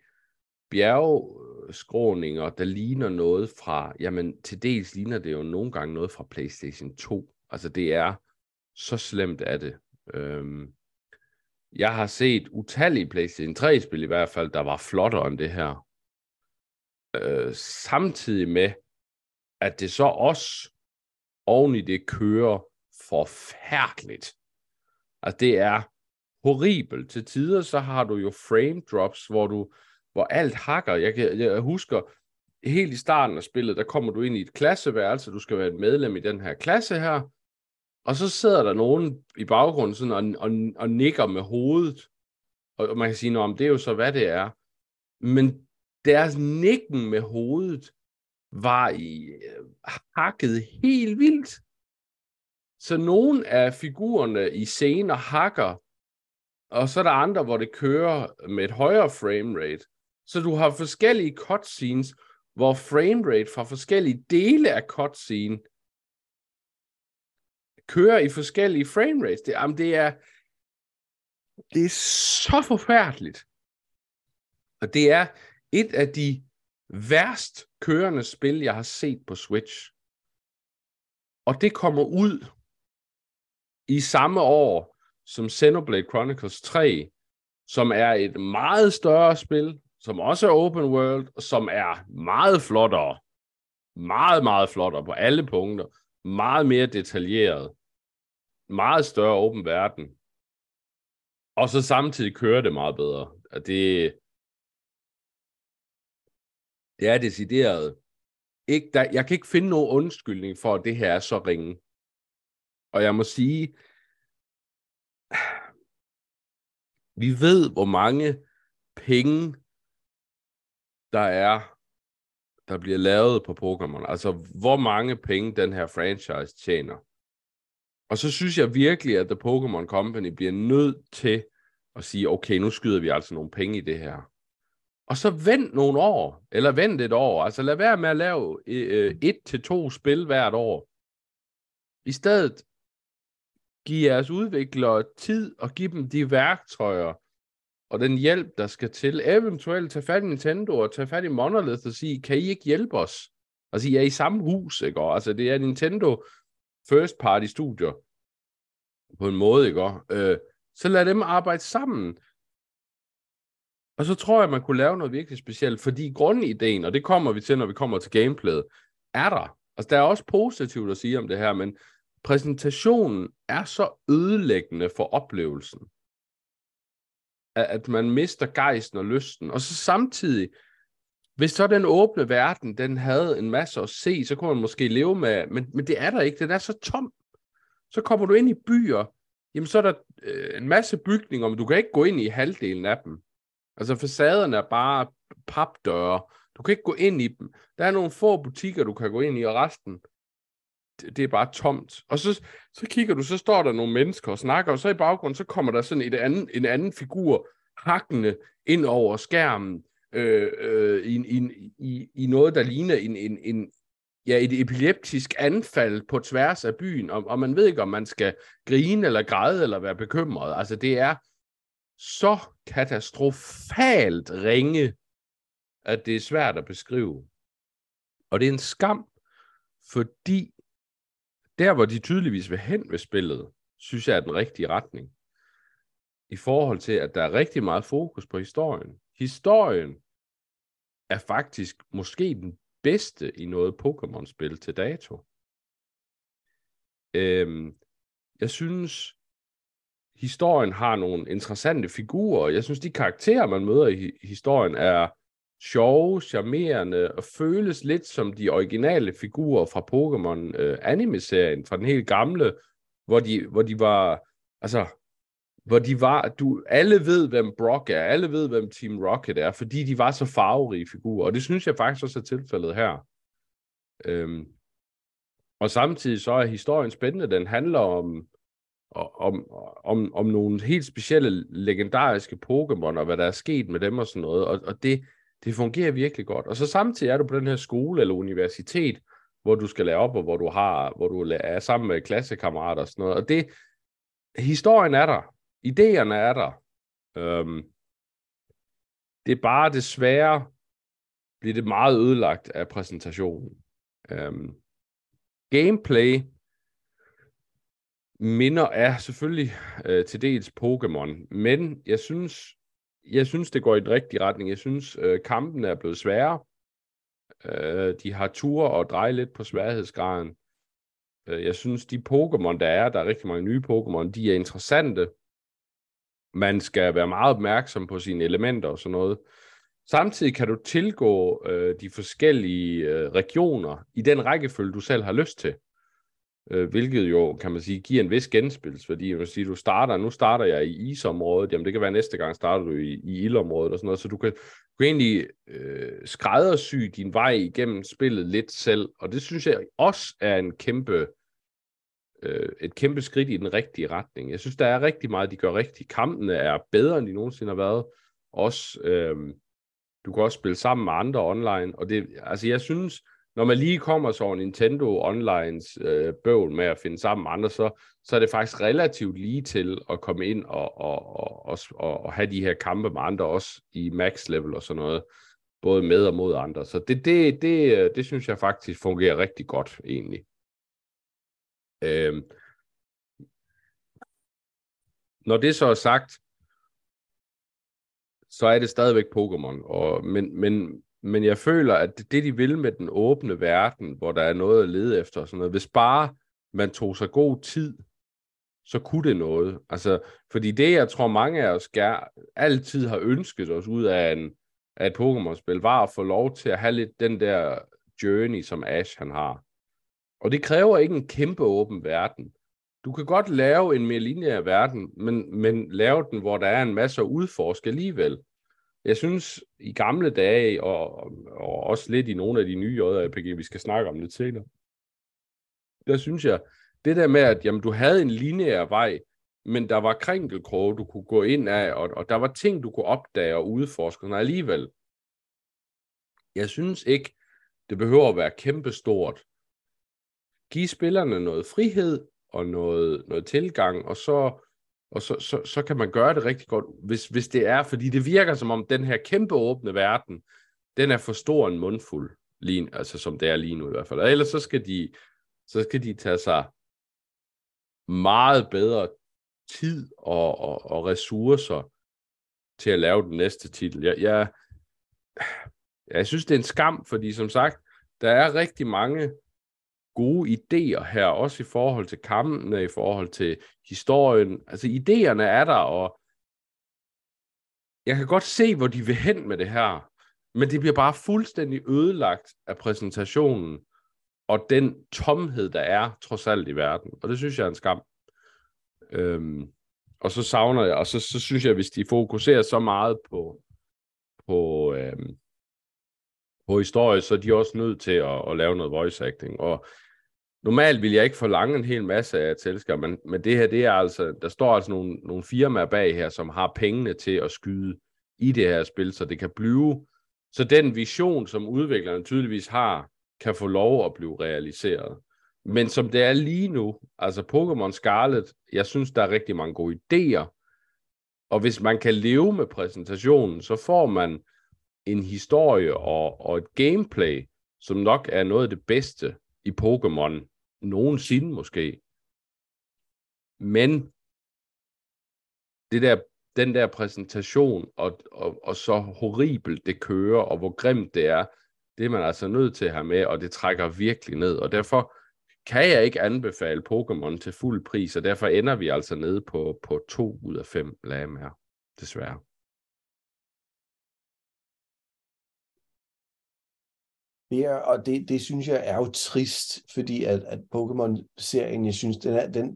bjergskråninger, der ligner noget fra, til dels ligner det jo nogle gange noget fra PlayStation 2. Altså, det er så slemt af det. Jeg har set utallige PlayStation 3-spil i hvert fald, der var flottere end det her. Samtidig med, at det så også oven i det kører forfærdeligt. Altså, det er horribelt. Til tider, så har du jo frame drops, hvor alt hakker. Jeg husker, helt i starten af spillet, der kommer du ind i et klasseværelse, du skal være et medlem i den her klasse her, Og så sidder der nogen i baggrunden sådan og nikker med hovedet. Og man kan sige, om det er jo så, hvad det er. Men deres nikken med hovedet var hakket helt vildt. Så nogle af figurerne i scener hakker, og så er der andre, hvor det kører med et højere framerate. Så du har forskellige cutscenes, hvor framerate fra forskellige dele af cutscene kører i forskellige framerates. Det er så forfærdeligt. Og det er et af de værst kørende spil, jeg har set på Switch. Og det kommer ud i samme år som Xenoblade Chronicles 3, som er et meget større spil, som også er open world, og som er meget flottere. Meget, meget flottere på alle punkter. Meget mere detaljeret. Meget større åben verden. Og så samtidig kører det meget bedre. Og det er decideret. Ikke der, jeg kan ikke finde nogen undskyldning for, at det her er så ringe. Og jeg må sige, vi ved, hvor mange penge der bliver lavet på Pokémon. Altså, hvor mange penge den her franchise tjener. Og så synes jeg virkelig, at The Pokémon Company bliver nødt til at sige, okay, nu skyder vi altså nogle penge i det her. Og så vent nogle år, eller vent et år. Altså lad være med at lave 1 til 2 spil hvert år. I stedet giv jeres udviklere tid og give dem de værktøjer og den hjælp, der skal til. Eventuelt tage fat i Nintendo og tage fat i Monolith og sige, kan I ikke hjælpe os? Altså I er i samme hus, ikke? Altså det er Nintendo first party studier på en måde, ikke? Så lad dem arbejde sammen. Og så tror jeg, man kunne lave noget virkelig specielt, fordi grundideen, og det kommer vi til, når vi kommer til gameplayet, er der. Altså, der er også positivt at sige om det her, men præsentationen er så ødelæggende for oplevelsen, at man mister gejsten og lysten. Og så samtidig, hvis så den åbne verden, den havde en masse at se, så kunne man måske leve med, men det er der ikke, den er så tom. Så kommer du ind i byer, jamen så er der en masse bygninger, men du kan ikke gå ind i halvdelen af dem. Altså facaderne er bare papdøre. Du kan ikke gå ind i dem. Der er nogle få butikker, du kan gå ind i, og resten, det er bare tomt. Og så kigger du, så står der nogle mennesker og snakker, og så i baggrunden, så kommer der sådan en anden figur hakkende ind over skærmen i noget, der ligner et epileptisk anfald på tværs af byen, og man ved ikke, om man skal grine eller græde eller være bekymret. Altså det er så katastrofalt ringe, at det er svært at beskrive. Og det er en skam, fordi der, hvor de tydeligvis vil hen ved spillet, synes jeg er den rigtige retning. I forhold til, at der er rigtig meget fokus på historien. Historien er faktisk måske den bedste i noget Pokémon-spil til dato. Jeg synes, historien har nogle interessante figurer. Jeg synes, de karakterer, man møder i historien, er sjove, charmerende og føles lidt som de originale figurer fra Pokémon anime-serien, fra den helt gamle, alle ved, hvem Brock er, alle ved, hvem Team Rocket er, fordi de var så farverige figurer, og det synes jeg faktisk også er tilfældet her. Og samtidig så er historien spændende. Den handler om nogle helt specielle legendariske Pokémon, og hvad der er sket med dem og sådan noget, og det fungerer virkelig godt. Og så samtidig er du på den her skole eller universitet, hvor du skal lære op, og hvor du er sammen med klassekammerater og sådan noget, og det, historien er der, idéerne er der. Det er bare desværre, bliver det meget ødelagt af præsentationen. Gameplay minder er selvfølgelig til dels Pokémon, men jeg synes, det går i den rigtige retning. Jeg synes, kampene er blevet sværere. De har tur og dreje lidt på sværhedsgraden. Jeg synes, de Pokémon, der er rigtig mange nye Pokémon, de er interessante. Man skal være meget opmærksom på sine elementer og sådan noget. Samtidig kan du tilgå de forskellige regioner i den rækkefølge, du selv har lyst til. hvilket jo, kan man sige, giver en vis genspilsværdi. Man siger, nu starter jeg i isområdet, jamen det kan være næste gang starter du i ildområdet og sådan noget, så du kan egentlig skræddersy din vej igennem spillet lidt selv, og det synes jeg også er et kæmpe skridt i den rigtige retning. Jeg synes, der er rigtig meget, de gør rigtigt. Kampene er bedre, end de nogensinde har været. Også, du kan også spille sammen med andre online, og det, altså jeg synes, når man lige kommer så over Nintendo Onlines bøvl med at finde sammen med andre, så er det faktisk relativt lige til at komme ind og have de her kampe med andre, også i max level og sådan noget, både med og mod andre. Så det synes jeg faktisk fungerer rigtig godt, egentlig. Når det så er sagt, så er det stadigvæk Pokémon, men jeg føler, at det de vil med den åbne verden, hvor der er noget at lede efter og sådan noget, hvis bare man tog sig god tid, så kunne det noget. Altså, fordi det, jeg tror mange af os altid har ønsket os ud af et Pokémon-spil, var at få lov til at have lidt den der journey, som Ash han har. Og det kræver ikke en kæmpe åben verden. Du kan godt lave en mere lineær verden, men lave den, hvor der er en masse at udforske alligevel. Jeg synes, i gamle dage, og også lidt i nogle af de nye JRPG, vi skal snakke om lidt senere, der synes jeg, det der med, at jamen, du havde en lineær vej, men der var krinkelkroge, du kunne gå ind af, og der var ting, du kunne opdage og udforske, og alligevel. Jeg synes ikke, det behøver at være kæmpestort. Giv spillerne noget frihed og noget tilgang, og så kan man gøre det rigtig godt, hvis det er, fordi det virker som om den her kæmpe åbne verden, den er for stor en mundfuld, altså som det er lige nu i hvert fald. Og ellers så skal de tage sig meget bedre tid og ressourcer til at lave den næste titel. Jeg synes, det er en skam, fordi som sagt, der er rigtig mange gode idéer her, også i forhold til kampene, i forhold til historien. Altså, idéerne er der, og jeg kan godt se, hvor de vil hen med det her, men det bliver bare fuldstændig ødelagt af præsentationen, og den tomhed, der er, trods alt i verden. Og det synes jeg er en skam. Og så savner jeg, og så synes jeg, hvis de fokuserer så meget på historie, så er de også nødt til at lave noget voice acting, og normalt vil jeg ikke forlange en hel masse af et selskab, men det her, det er altså, der står altså nogle firmaer bag her, som har pengene til at skyde i det her spil, så det kan blive, så den vision, som udviklerne tydeligvis har, kan få lov at blive realiseret. Men som det er lige nu, altså Pokémon Scarlet, jeg synes, der er rigtig mange gode idéer, og hvis man kan leve med præsentationen, så får man en historie og et gameplay, som nok er noget af det bedste i Pokémon nogensinde måske. Men den der præsentation, og så horribelt det kører, og hvor grimt det er, det er man altså nødt til at have med, og det trækker virkelig ned. Og derfor kan jeg ikke anbefale Pokémon til fuld pris, og derfor ender vi altså nede på 2 ud af 5 lame her, desværre. Ja, og det synes jeg er jo trist, fordi at Pokémon-serien, jeg synes,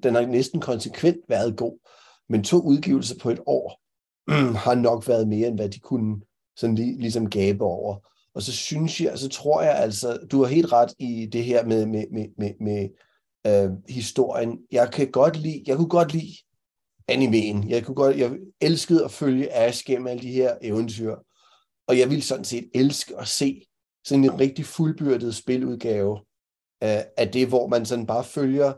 den har næsten konsekvent været god, men 2 udgivelser på et år har nok været mere, end hvad de kunne sådan ligesom gabe over. Og så tror jeg altså, du har helt ret i det her med historien. Jeg kunne godt lide animeen. Jeg elskede at følge Ash gennem alle de her eventyr, og jeg ville sådan set elske at se sådan en rigtig fuldbyrdet spiludgave af det, hvor man sådan bare følger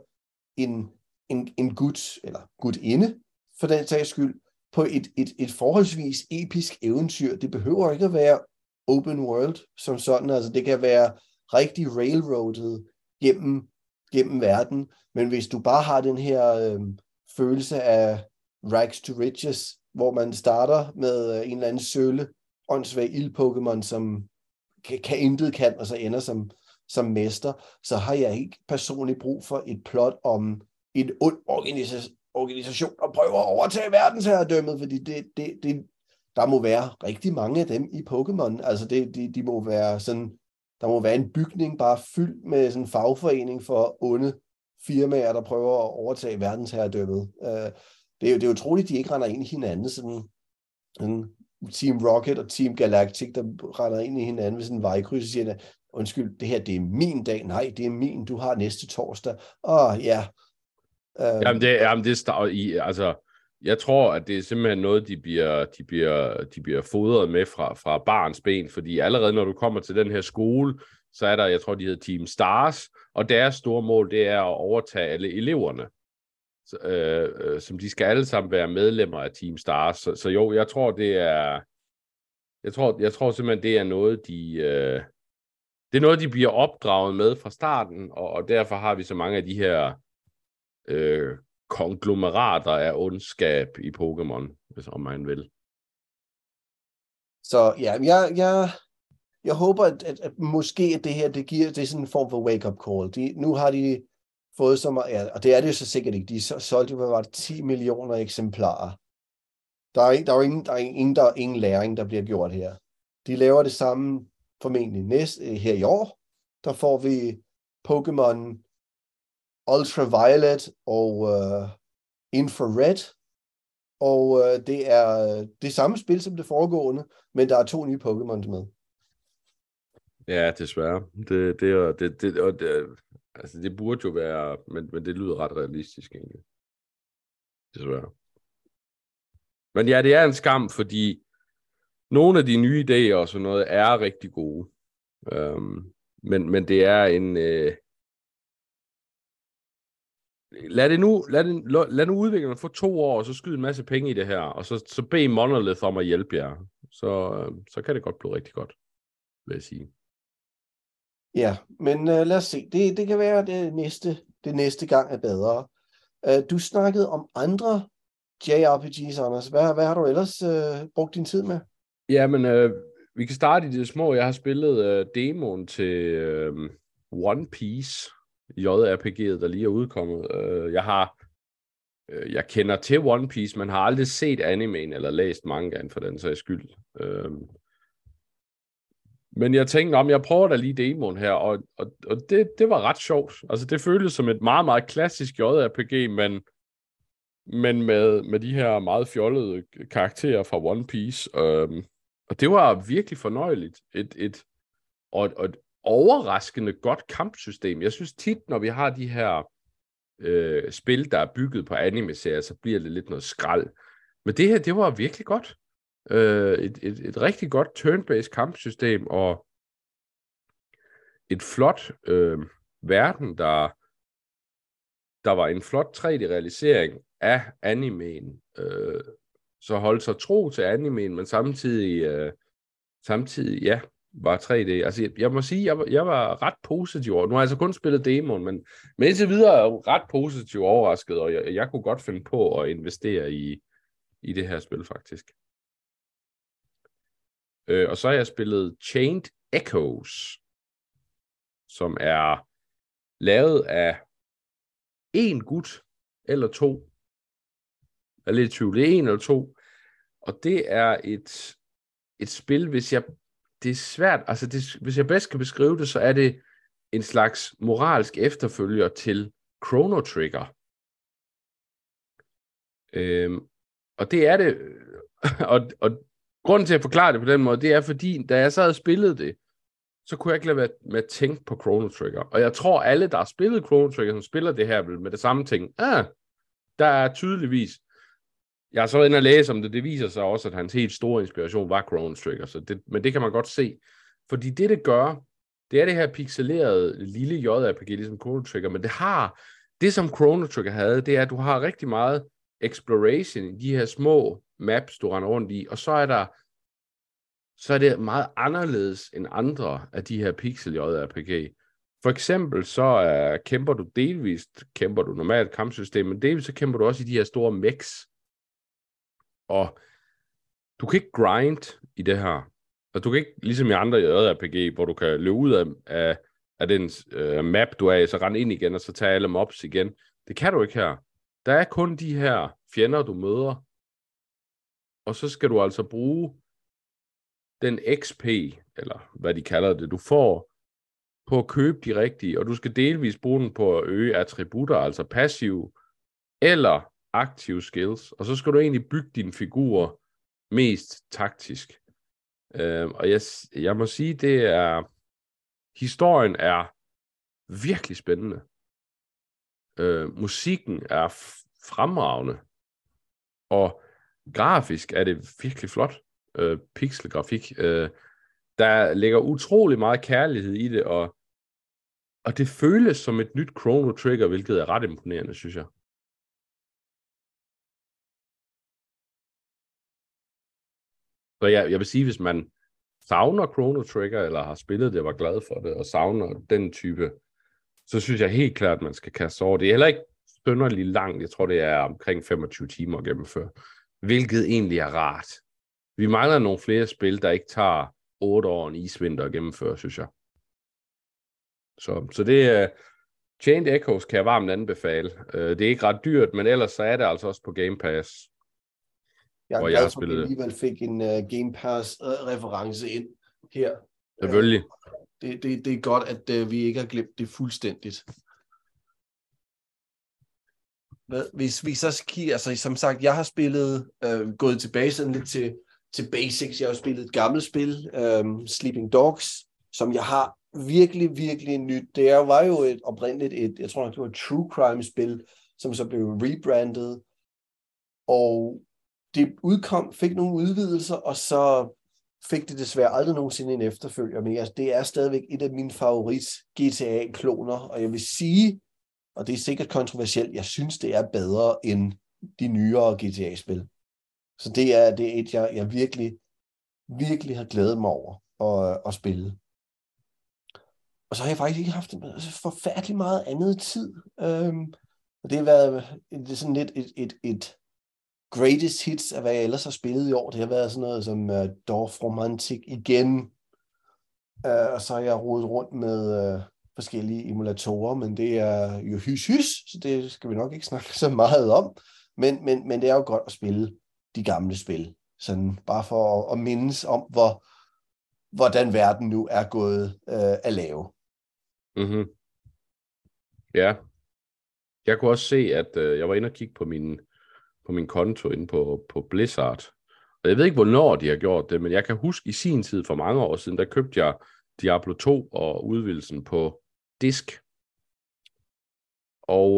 en gut, eller gutinde, for den sags skyld, på et forholdsvis episk eventyr. Det behøver ikke at være open world som sådan, altså det kan være rigtig railroadet gennem verden, men hvis du bare har den her følelse af rags to riches, hvor man starter med en eller anden sølle, åndssvag ild-Pokémon, som kan intet kan, og så ender som mester, så har jeg ikke personligt brug for et plot om en ond organisation, der prøver at overtage verdensherredømmet, fordi der må være rigtig mange af dem i Pokémon. Altså de må være sådan, der må være en bygning bare fyldt med sådan en fagforening for onde firmaer, der prøver at overtage verdensherredømmet. Det er jo utroligt, de ikke render ind i hinanden. Sådan Team Rocket og Team Galactic, der render ind i hinanden ved sådan en vejkryds og siger, undskyld, det her, det er min dag. Nej, det er min, du har næste torsdag. Ja. Jamen det står i, altså... Jeg tror, at det er simpelthen noget, de bliver fodret med fra barns ben, fordi allerede når du kommer til den her skole, så er der, jeg tror, de hedder Team Stars, og deres store mål, det er at overtage alle eleverne, som de skal alle sammen være medlemmer af Team Stars. Så jo, jeg tror simpelthen, det er noget, de bliver opdraget med fra starten, og derfor har vi så mange af de her konglomerater af ondskab i Pokémon, hvis man vil. Så ja, jeg håber, at måske at det her, det er sådan en form for wake-up call. Nu har de fået så meget, ja, og det er det jo så sikkert ikke, de solgte jo, hvad var det, 10 millioner eksemplarer. Der er ingen læring, der bliver gjort her. De laver det samme formentlig her i år. Der får vi Pokémon Ultraviolet og Infrared, og det er det samme spil som det foregående, men der er 2 nye Pokémon med. Ja, desværre. Det burde jo være, men det lyder ret realistisk egentlig. Desværre. Men ja, det er en skam, fordi nogle af de nye idéer og sådan noget er rigtig gode. Men det er en... Lad nu udviklerne få 2 år, og så skyde en masse penge i det her, og så bed Monolith om at hjælpe jer. Så kan det godt blive rigtig godt, vil jeg sige. Ja, men lad os se. Det kan være, at det næste gang er bedre. Du snakkede om andre JRPGs, Anders. Hvad har du ellers brugt din tid med? Jamen, vi kan starte i det små. Jeg har spillet demoen til One Piece. JRPG'et, der lige er udkommet. Jeg kender til One Piece, men har aldrig set animen eller læst mangaen for den sags skyld. Men jeg tænkte, jeg prøver da lige demoen her, og det var ret sjovt. Altså, det føltes som et meget, meget klassisk JRPG, men med de her meget fjollede karakterer fra One Piece. Og det var virkelig fornøjeligt. Et overraskende godt kampsystem. Jeg synes tit, når vi har de her spil, der er bygget på anime-serier, så bliver det lidt noget skrald. Men det her, det var virkelig godt. Et rigtig godt turn-based kampsystem, og et flot verden, der var en flot 3D-realisering af animen. Så holdt sig tro til animen, men samtidig ja, var 3D. Altså, jeg må sige, jeg var ret positiv over. Nu har jeg altså kun spillet demoen, men indtil videre er jeg ret positiv overrasket, og jeg kunne godt finde på at investere i det her spil, faktisk. Og så har jeg spillet Chained Echoes, som er lavet af en gut eller to. Jeg er lidt i tvivl. Det er en eller to. Og det er et spil, det er svært, altså hvis jeg bedst kan beskrive det, så er det en slags moralsk efterfølger til Chrono Trigger. Og det er det, og grunden til at forklare det på den måde, det er fordi, da jeg sad og spillede det, så kunne jeg ikke lade være med at tænke på Chrono Trigger. Og jeg tror, alle, der har spillet Chrono Trigger, som spiller det her, vil med det samme ting, der er tydeligvis... Jeg har så inde og læse om det. Det viser sig også, at hans helt store inspiration var Chrono Trigger. Men det kan man godt se. Fordi det gør, det er det her pixelerede lille JRPG, ligesom Chrono Trigger. Men det som Chrono Trigger havde, det er, at du har rigtig meget exploration i de her små maps, du render rundt i. Og så er det meget anderledes end andre af de her pixel JRPG. For eksempel så kæmper du normalt kampsystem, men delvist så kæmper du også i de her store mechs. Og du kan ikke grind i det her. Og du kan ikke, ligesom i andre JRPG, hvor du kan løbe ud af den map, du er i, så rende ind igen, og så tage alle mobs igen. Det kan du ikke her. Der er kun de her fjender, du møder. Og så skal du altså bruge den XP, eller hvad de kalder det, du får på at købe de rigtige, og du skal delvis bruge den på at øge attributter, altså passive eller aktive skills, og så skal du egentlig bygge dine figurer mest taktisk. Og jeg må sige, det er historien er virkelig spændende. Musikken er fremragende, og grafisk er det virkelig flot. Pixelgrafik. Der ligger utrolig meget kærlighed i det, og det føles som et nyt Chrono Trigger, hvilket er ret imponerende, synes jeg. Så jeg vil sige, hvis man savner Chrono Trigger, eller har spillet det og var glad for det, og savner den type, så synes jeg helt klart, at man skal kaste over det. Det er heller ikke synderligt langt. Jeg tror, det er omkring 25 timer at gennemføre, hvilket egentlig er rart. Vi mangler nogle flere spil, der ikke tager 8 år en isvinter at gennemføre, synes jeg. Så det er... Chained Echoes kan jeg varmt anbefale. Det er ikke ret dyrt, men ellers så er det altså også på Game Pass. Jeg er glad for, at vi alligevel fik en Game Pass-reference ind her. Selvfølgelig. Det er godt, at vi ikke har glemt det fuldstændigt. Hvis vi så kigger, altså som sagt, jeg har spillet, gået tilbage sådan lidt til basics. Jeg har spillet et gammelt spil, Sleeping Dogs, som jeg har virkelig, virkelig nyt. Det var jo oprindeligt et, jeg tror nok, det var et true crime-spil, som så blev rebrandet. Og det udkom, fik nogle udvidelser, og så fik det desværre aldrig nogensinde en efterfølger. Men det er stadigvæk et af mine favorit GTA-kloner, og jeg vil sige, og det er sikkert kontroversielt, jeg synes, det er bedre end de nyere GTA-spil. Så det er et, jeg virkelig, virkelig har glædet mig over at spille. Og så har jeg faktisk ikke haft forfærdelig meget andet tid. Og det har været sådan lidt et greatest hits af, hvad jeg ellers har spillet i år. Det har været sådan noget som Dorf Romantic igen. Og så har jeg rodet rundt med... forskellige emulatorer, men det er jo hys, så det skal vi nok ikke snakke så meget om, men det er jo godt at spille de gamle spil, sådan bare for at mindes om, hvordan verden nu er gået at lave. Mm-hmm. Ja. Jeg kunne også se, at jeg var inde og kigge på min konto inde på Blizzard, og jeg ved ikke, hvornår de har gjort det, men jeg kan huske i sin tid, for mange år siden, der købte jeg Diablo 2 og udvidelsen på disk. Og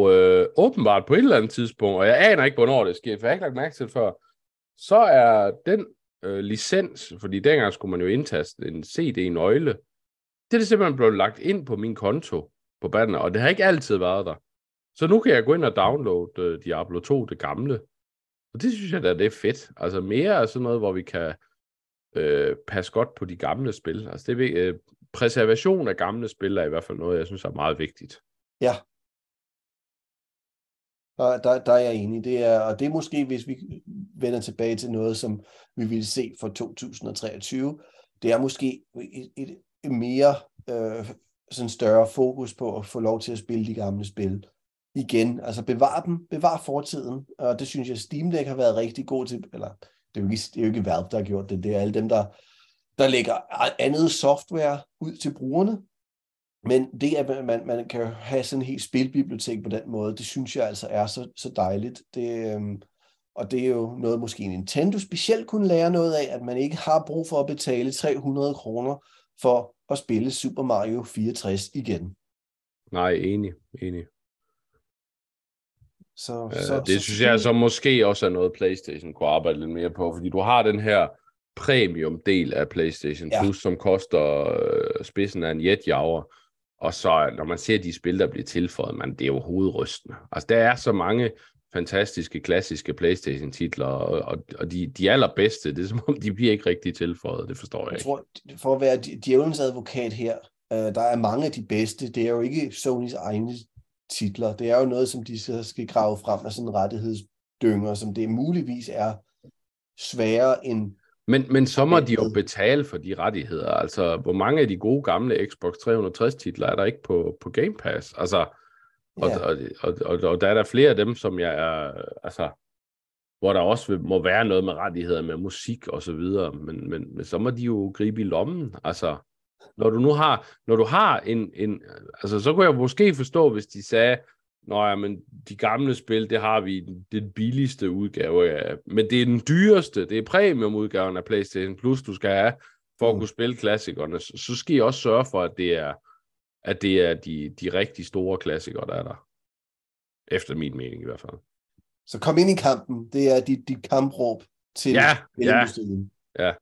åbenbart på et eller andet tidspunkt, og jeg aner ikke, hvornår det sker, for jeg har ikke lagt mærke til det før, så er den licens, fordi dengang skulle man jo indtaste en CD-nøgle, det er simpelthen blevet lagt ind på min konto på Banner, og det har ikke altid været der. Så nu kan jeg gå ind og downloade Diablo 2, det gamle. Og det synes jeg da, det er fedt. Altså mere af sådan noget, hvor vi kan pas godt på de gamle spil. Altså det er, præservation af gamle spil er i hvert fald noget, jeg synes er meget vigtigt. Ja. Der er jeg enig. Det er, og det er måske, hvis vi vender tilbage til noget, som vi ville se for 2023, det er måske et mere sådan større fokus på at få lov til at spille de gamle spil igen. Altså bevare dem. Bevare fortiden. Og det synes jeg, Steam Deck har været rigtig god til, eller det er jo ikke Valve, der har gjort det. Det er alle dem, der lægger andet software ud til brugerne. Men det, at man kan have sådan en helt spilbibliotek på den måde, det synes jeg altså er så dejligt. Det, og det er jo noget, måske Nintendo specielt kunne lære noget af, at man ikke har brug for at betale 300 kroner for at spille Super Mario 64 igen. Nej, enig. Så synes jeg så måske også er noget, PlayStation kunne arbejde lidt mere på, fordi du har den her premium-del af PlayStation Plus, som koster spidsen af en jetjager, og så når man ser de spil, der bliver tilføjet, det er jo hovedrystende. Altså, der er så mange fantastiske, klassiske PlayStation-titler, og de allerbedste, det er som om, de bliver ikke rigtig tilføjet, det forstår jeg ikke. Jeg tror, for at være djævelens advokat her, der er mange af de bedste, det er jo ikke Sonys egne titler. Det er jo noget, som de skal grave frem af sådan en rettighedsdynger, som det muligvis er sværere end... Men så må de jo betale for de rettigheder. Altså, hvor mange af de gode gamle Xbox 360-titler er der ikke på Game Pass? Altså, og der er der flere af dem, som jeg er... Altså, hvor der også må være noget med rettigheder, med musik og så videre, men så må de jo gribe i lommen. Altså, Når du har en altså, så kunne jeg måske forstå, hvis de sagde, nå ja, men de gamle spil, det har vi den billigste udgave af, men det er den dyreste, det er premiumudgaven af PlayStation Plus, du skal have, for at kunne spille klassikerne, så skal I også sørge for, at det er de rigtig store klassikere, der er der. Efter min mening i hvert fald. Så kom ind i kampen, det er dit kampråb til spillindustrien. Ja.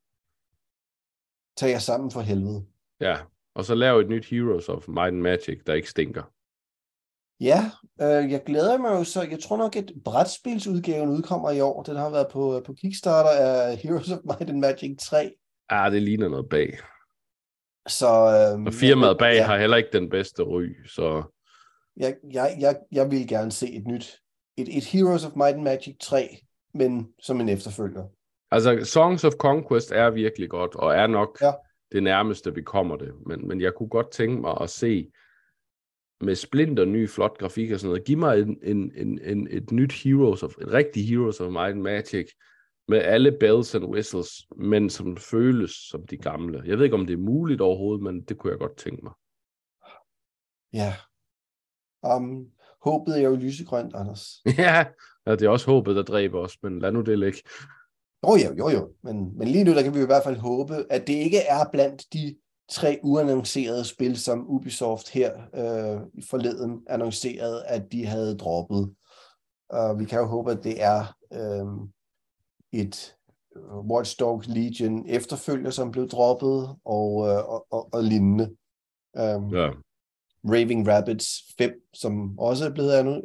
Tag jer sammen for helvede. Ja, og så lav et nyt Heroes of Might and Magic, der ikke stinker. Ja, jeg glæder mig jo så. Jeg tror nok, at brætspilsudgaven udkommer i år. Den har været på Kickstarter af Heroes of Might and Magic 3. Ah, det ligner noget bag. Så firmaet bag har heller ikke den bedste ry, så... Jeg vil gerne se et nyt... Et Heroes of Might and Magic 3, men som en efterfølger. Altså, Songs of Conquest er virkelig godt, og er nok det nærmeste, vi kommer det. Men jeg kunne godt tænke mig at se... med splinter ny flot grafik og sådan noget. Giv mig et nyt et rigtigt Heroes of Might and Magic, med alle bells and whistles, men som føles som de gamle. Jeg ved ikke, om det er muligt overhovedet, men det kunne jeg godt tænke mig. Ja. Håbet er jo lysegrønt, Anders. Ja, det er også håbet, der dræber os, men lad nu det ligge. Jo. Men lige nu, der kan vi i hvert fald håbe, at det ikke er blandt de 3 uannoncerede spil, som Ubisoft her forleden annoncerede, at de havde droppet. Og vi kan jo håbe, at det er et Watch Dogs Legion efterfølger, som blev droppet, og lignende. Raving Rabbids 5, som også er blevet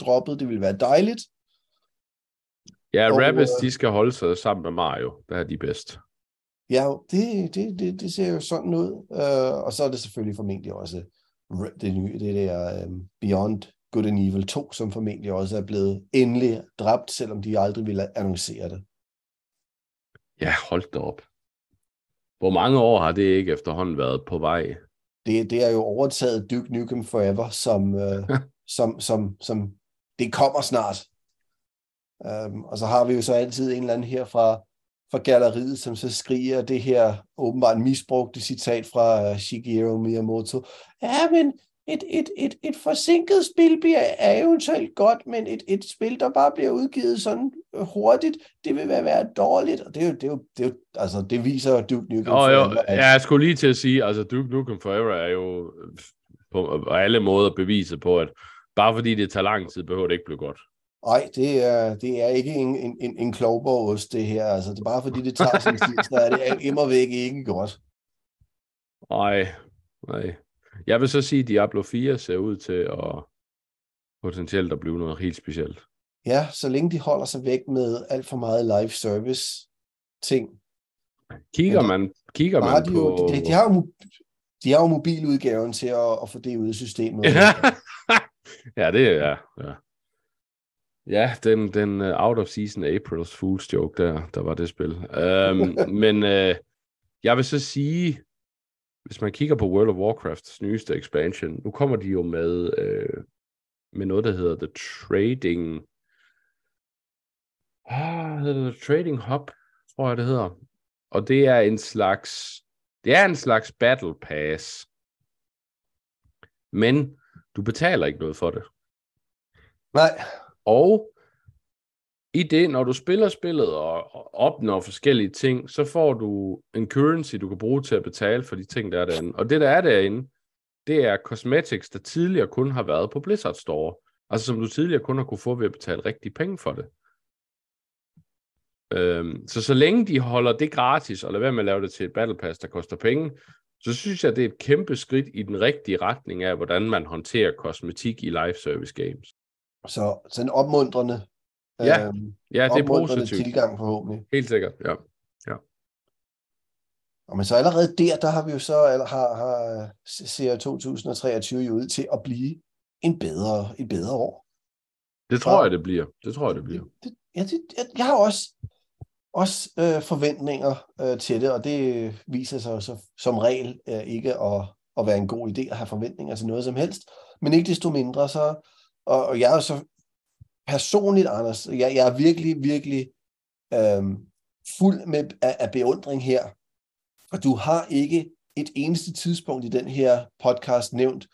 droppet. Det ville være dejligt. Ja, Rabbids, de skal holde sig sammen med Mario. Der er de bedst. Ja, det ser jo sådan ud. Og så er det selvfølgelig formentlig også det nye, det der Beyond Good and Evil 2, som formentlig også er blevet endelig dræbt, selvom de aldrig ville annoncere det. Ja, hold da op. Hvor mange år har det ikke efterhånden været på vej? Det er jo overtaget Duke Nukem Forever, som det kommer snart. Og så har vi jo så altid en eller anden her fra galleriet, som så skriger det her åbenbart misbrugte citat fra Shigeru Miyamoto. Ja, men et forsinket spil er eventuelt godt, men et spil, der bare bliver udgivet sådan hurtigt, det vil være dårligt. Og det er jo altså, det viser Duke Nukem Forever. Jo. Ja, jeg skulle lige til at sige, altså Duke Nukem Forever er jo på alle måder beviset på, at bare fordi det tager lang tid, behøver det ikke blive godt. Nej, det er ikke en klogborgost, det her. Altså, det er bare fordi, det tager sin tid, så er det immervæk ikke godt. Nej. Jeg vil så sige, at Diablo 4 ser ud til at potentielt at blive noget helt specielt. Ja, så længe de holder sig væk med alt for meget live service-ting. Kigger man på... De har jo mobiludgaven til at få det ud i systemet. Ja, det er... Ja. Ja, den out of season April's Fool's joke, der var det spil. Men jeg vil så sige, hvis man kigger på World of Warcrafts nyeste expansion, nu kommer de jo med noget, der hedder The Trading... hedder det The Trading Hub, tror jeg, det hedder. Og det er en slags battle pass. Men du betaler ikke noget for det. Nej. Og i det, når du spiller spillet og opnår forskellige ting, så får du en currency, du kan bruge til at betale for de ting, der er derinde. Og det, der er derinde, det er cosmetics, der tidligere kun har været på Blizzard Store. Altså som du tidligere kun har kunne få ved at betale rigtige penge for det. Så længe de holder det gratis, og lader være med at lave det til et battle pass, der koster penge, så synes jeg, det er et kæmpe skridt i den rigtige retning af, hvordan man håndterer kosmetik i live service games. Så sådan opmuntrende, det er positivt. Tilgang forhåbentlig. Helt sikkert, ja. Og men så allerede der har vi jo så, eller har ser 2023 jo ud til at blive et bedre år. Det tror jeg, det bliver. Jeg har også forventninger til det, og det viser sig jo så som regel ikke at være en god idé at have forventninger til noget som helst. Men ikke desto mindre så... Og jeg er så personligt, Anders, jeg er virkelig, virkelig fuld af beundring her. Og du har ikke et eneste tidspunkt i den her podcast nævnt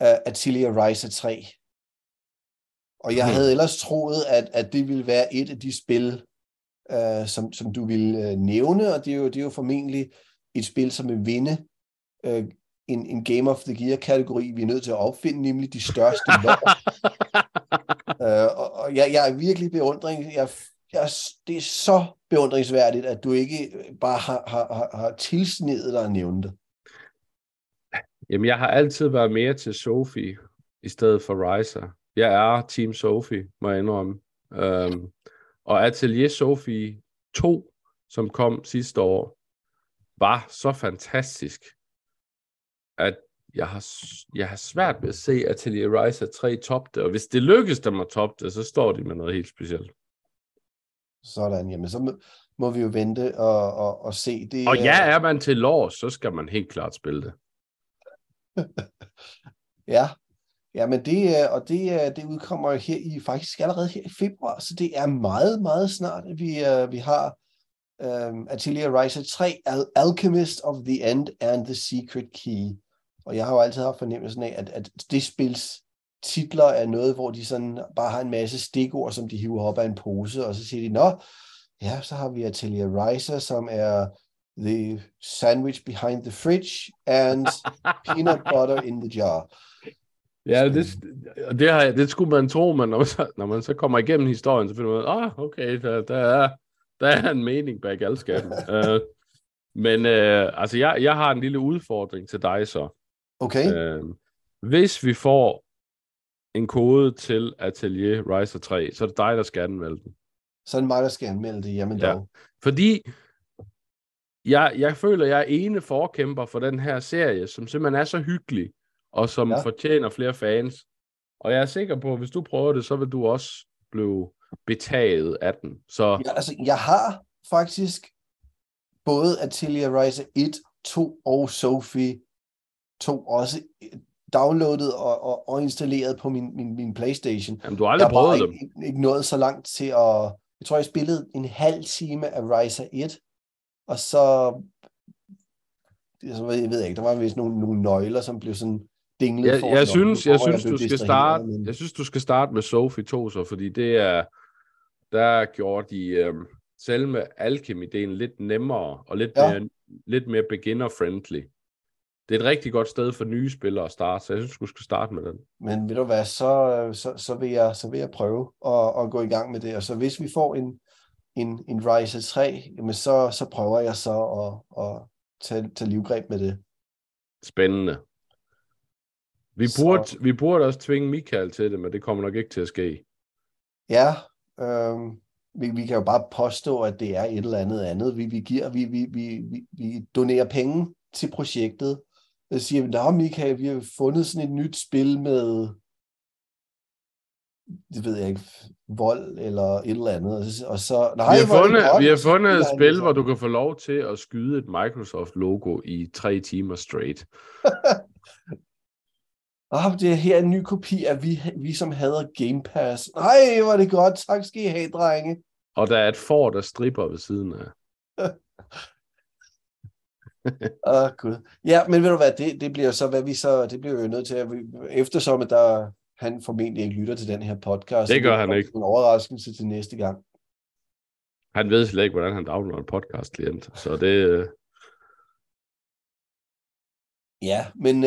Atelier Ryza 3. Og jeg havde ellers troet, at det ville være et af de spil, som du ville nævne, og det er jo formentlig et spil, som vil vinde en Game of the Year-kategori, vi er nødt til at opfinde, nemlig de største lår. Og jeg er virkelig beundring. Det er så beundringsværdigt, at du ikke bare har tilsnedet dig at nævne det. Jamen, jeg har altid været mere til Sophie i stedet for Ryza. Jeg er Team Sophie, må jeg indrømme. Og Atelier Sophie 2, som kom sidste år, var så fantastisk, at jeg har svært ved at se Atelier Ryza 3 toppe det. Og hvis det lykkes dem at toppe det, så står de med noget helt specielt. Sådan, jamen så må vi jo vente og se det. Og er man til lår, så skal man helt klart spille det. Ja. Ja, men det udkommer her faktisk allerede her i februar, så det er meget, meget snart, at vi har Atelier Ryza 3, Alchemist of the End and the Secret Key. Og jeg har jo altid haft fornemmelsen af, at det spils titler er noget, hvor de sådan bare har en masse stikord, som de hiver op af en pose, og så siger de, nå, ja, så har vi Atelier Ryza, som er The Sandwich Behind the Fridge and Peanut Butter in the Jar. Ja, det skulle man tro, men når man så kommer igennem historien, så finder man, okay, der er en mening bag galskaben. Men jeg har en lille udfordring til dig så. Okay. Hvis vi får en kode til Atelier Ryza 3, så er det dig, der skal anmelde den. Så er det mig, der skal anmelde det, jamen dog. Fordi jeg føler, jeg er ene forkæmper for den her serie, som simpelthen er så hyggelig, og som fortjener flere fans. Og jeg er sikker på, at hvis du prøver det, så vil du også blive betaget af den. Så... Ja, altså, jeg har faktisk både Atelier Ryza 1, 2 og Sophie 2 også downloadet og installeret på min PlayStation. Jamen, du har aldrig prøvet dem. Ikke nået så langt til at... Jeg tror, jeg spillede en halv time af Ryza 1, og så jeg ved ikke, der var vist nogle nøgler, som blev sådan dinglet. Jeg synes, du skal starte med Sophie 2, så, fordi det er... Der gjorde de selv med Alchemy-delen lidt nemmere, og lidt mere beginner-friendly. Det er et rigtig godt sted for nye spillere at starte, så jeg synes, du skal starte med den. Men ved du hvad, så vil jeg prøve at gå i gang med det, og så hvis vi får en Ryza 3, jamen så prøver jeg så at tage livgreb med det. Spændende. Vi burde også tvinge Michael til det, men det kommer nok ikke til at ske. Ja, vi kan jo bare påstå, at det er et eller andet. Vi donerer penge til projektet. Og siger, nå Michael, vi har fundet sådan et nyt spil med, det ved jeg ikke, vold eller et eller andet. Og så, vi har fundet et spil, hvor du kan få lov til at skyde et Microsoft-logo i 3 timer straight. Det her er en ny kopi af vi som hader Game Pass. Nej, hvor er det godt. Tak skal I have, drenge. Og der er et får, der stripper ved siden af. Gud. Ja, men ved du hvad, det bliver så, det bliver jo nødt til at... Eftersom, at han formentlig ikke lytter til den her podcast. Det gør han ikke. En overraskelse til næste gang. Han ved slet ikke, hvordan han downloader en podcast-klient, så det... Ja, men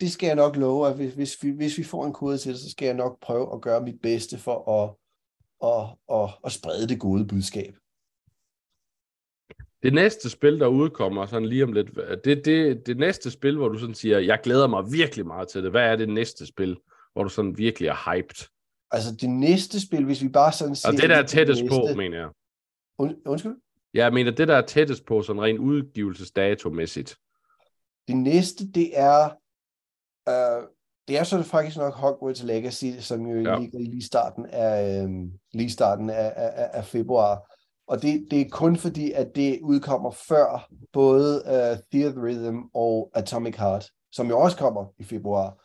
det skal jeg nok love, at hvis vi får en kode til det, så skal jeg nok prøve at gøre mit bedste for at sprede det gode budskab. Det næste spil, der udkommer sådan lige om lidt, det næste spil, hvor du sådan siger, jeg glæder mig virkelig meget til det. Hvad er det næste spil, hvor du sådan virkelig er hyped? Altså det næste spil, hvis vi bare sådan siger... Og det, der er tættest på, mener jeg. Undskyld? Jeg mener, det, der er tættest på, sådan rent udgivelsesdatomæssigt. Det næste, det er så faktisk nok Hogwarts Legacy, som jo ligger lige starten af, af februar. Og det er kun fordi, at det udkommer før både Theatrhythm og Atomic Heart, som jo også kommer i februar.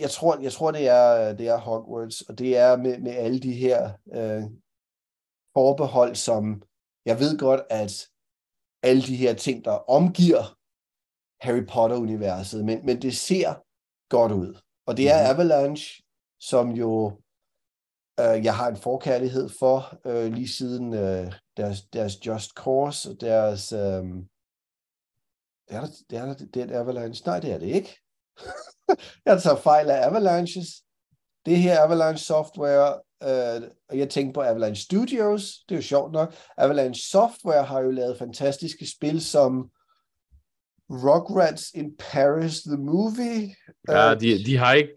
Jeg tror det er Hogwarts, og det er med alle de her forbehold, som jeg ved godt, at alle de her ting, der omgiver Harry Potter-universet, men det ser godt ud. Og det er Avalanche, som jo jeg har en forkærlighed for, lige siden deres Just Cause og deres... Det er et Avalanche. Nej, det er det ikke. Jeg tager fejl af Avalanches. Det her Avalanche Software... og jeg tænker på Avalanche Studios, det er jo sjovt nok. Avalanche Software har jo lavet fantastiske spil som Rugrats in Paris the Movie. Ja,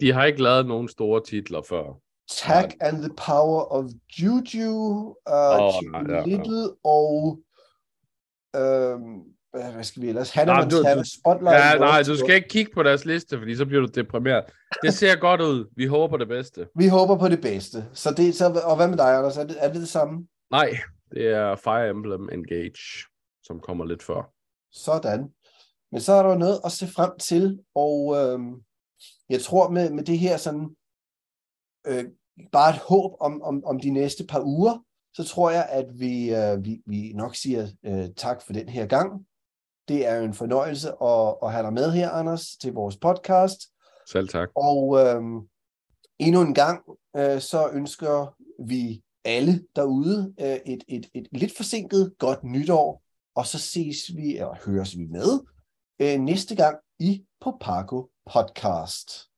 de har ikke lavet nogen store titler før. Zack and the Power of Juju, Little og hvad skal vi ellers? Du skal ikke kigge på deres liste, fordi så bliver du deprimeret. Det ser godt ud. Vi håber det bedste. Vi håber på det bedste. Og hvad med dig, Anders? Er det det samme? Nej, det er Fire Emblem Engage, som kommer lidt før. Sådan. Men så er der noget at se frem til, og jeg tror med det her sådan, bare et håb om de næste par uger, så tror jeg, at vi nok siger tak for den her gang. Det er jo en fornøjelse at have dig med her, Anders, til vores podcast. Selv tak. Og endnu en gang, så ønsker vi alle derude et lidt forsinket godt nytår, og så ses vi og høres vi med næste gang i Poparko Podcast.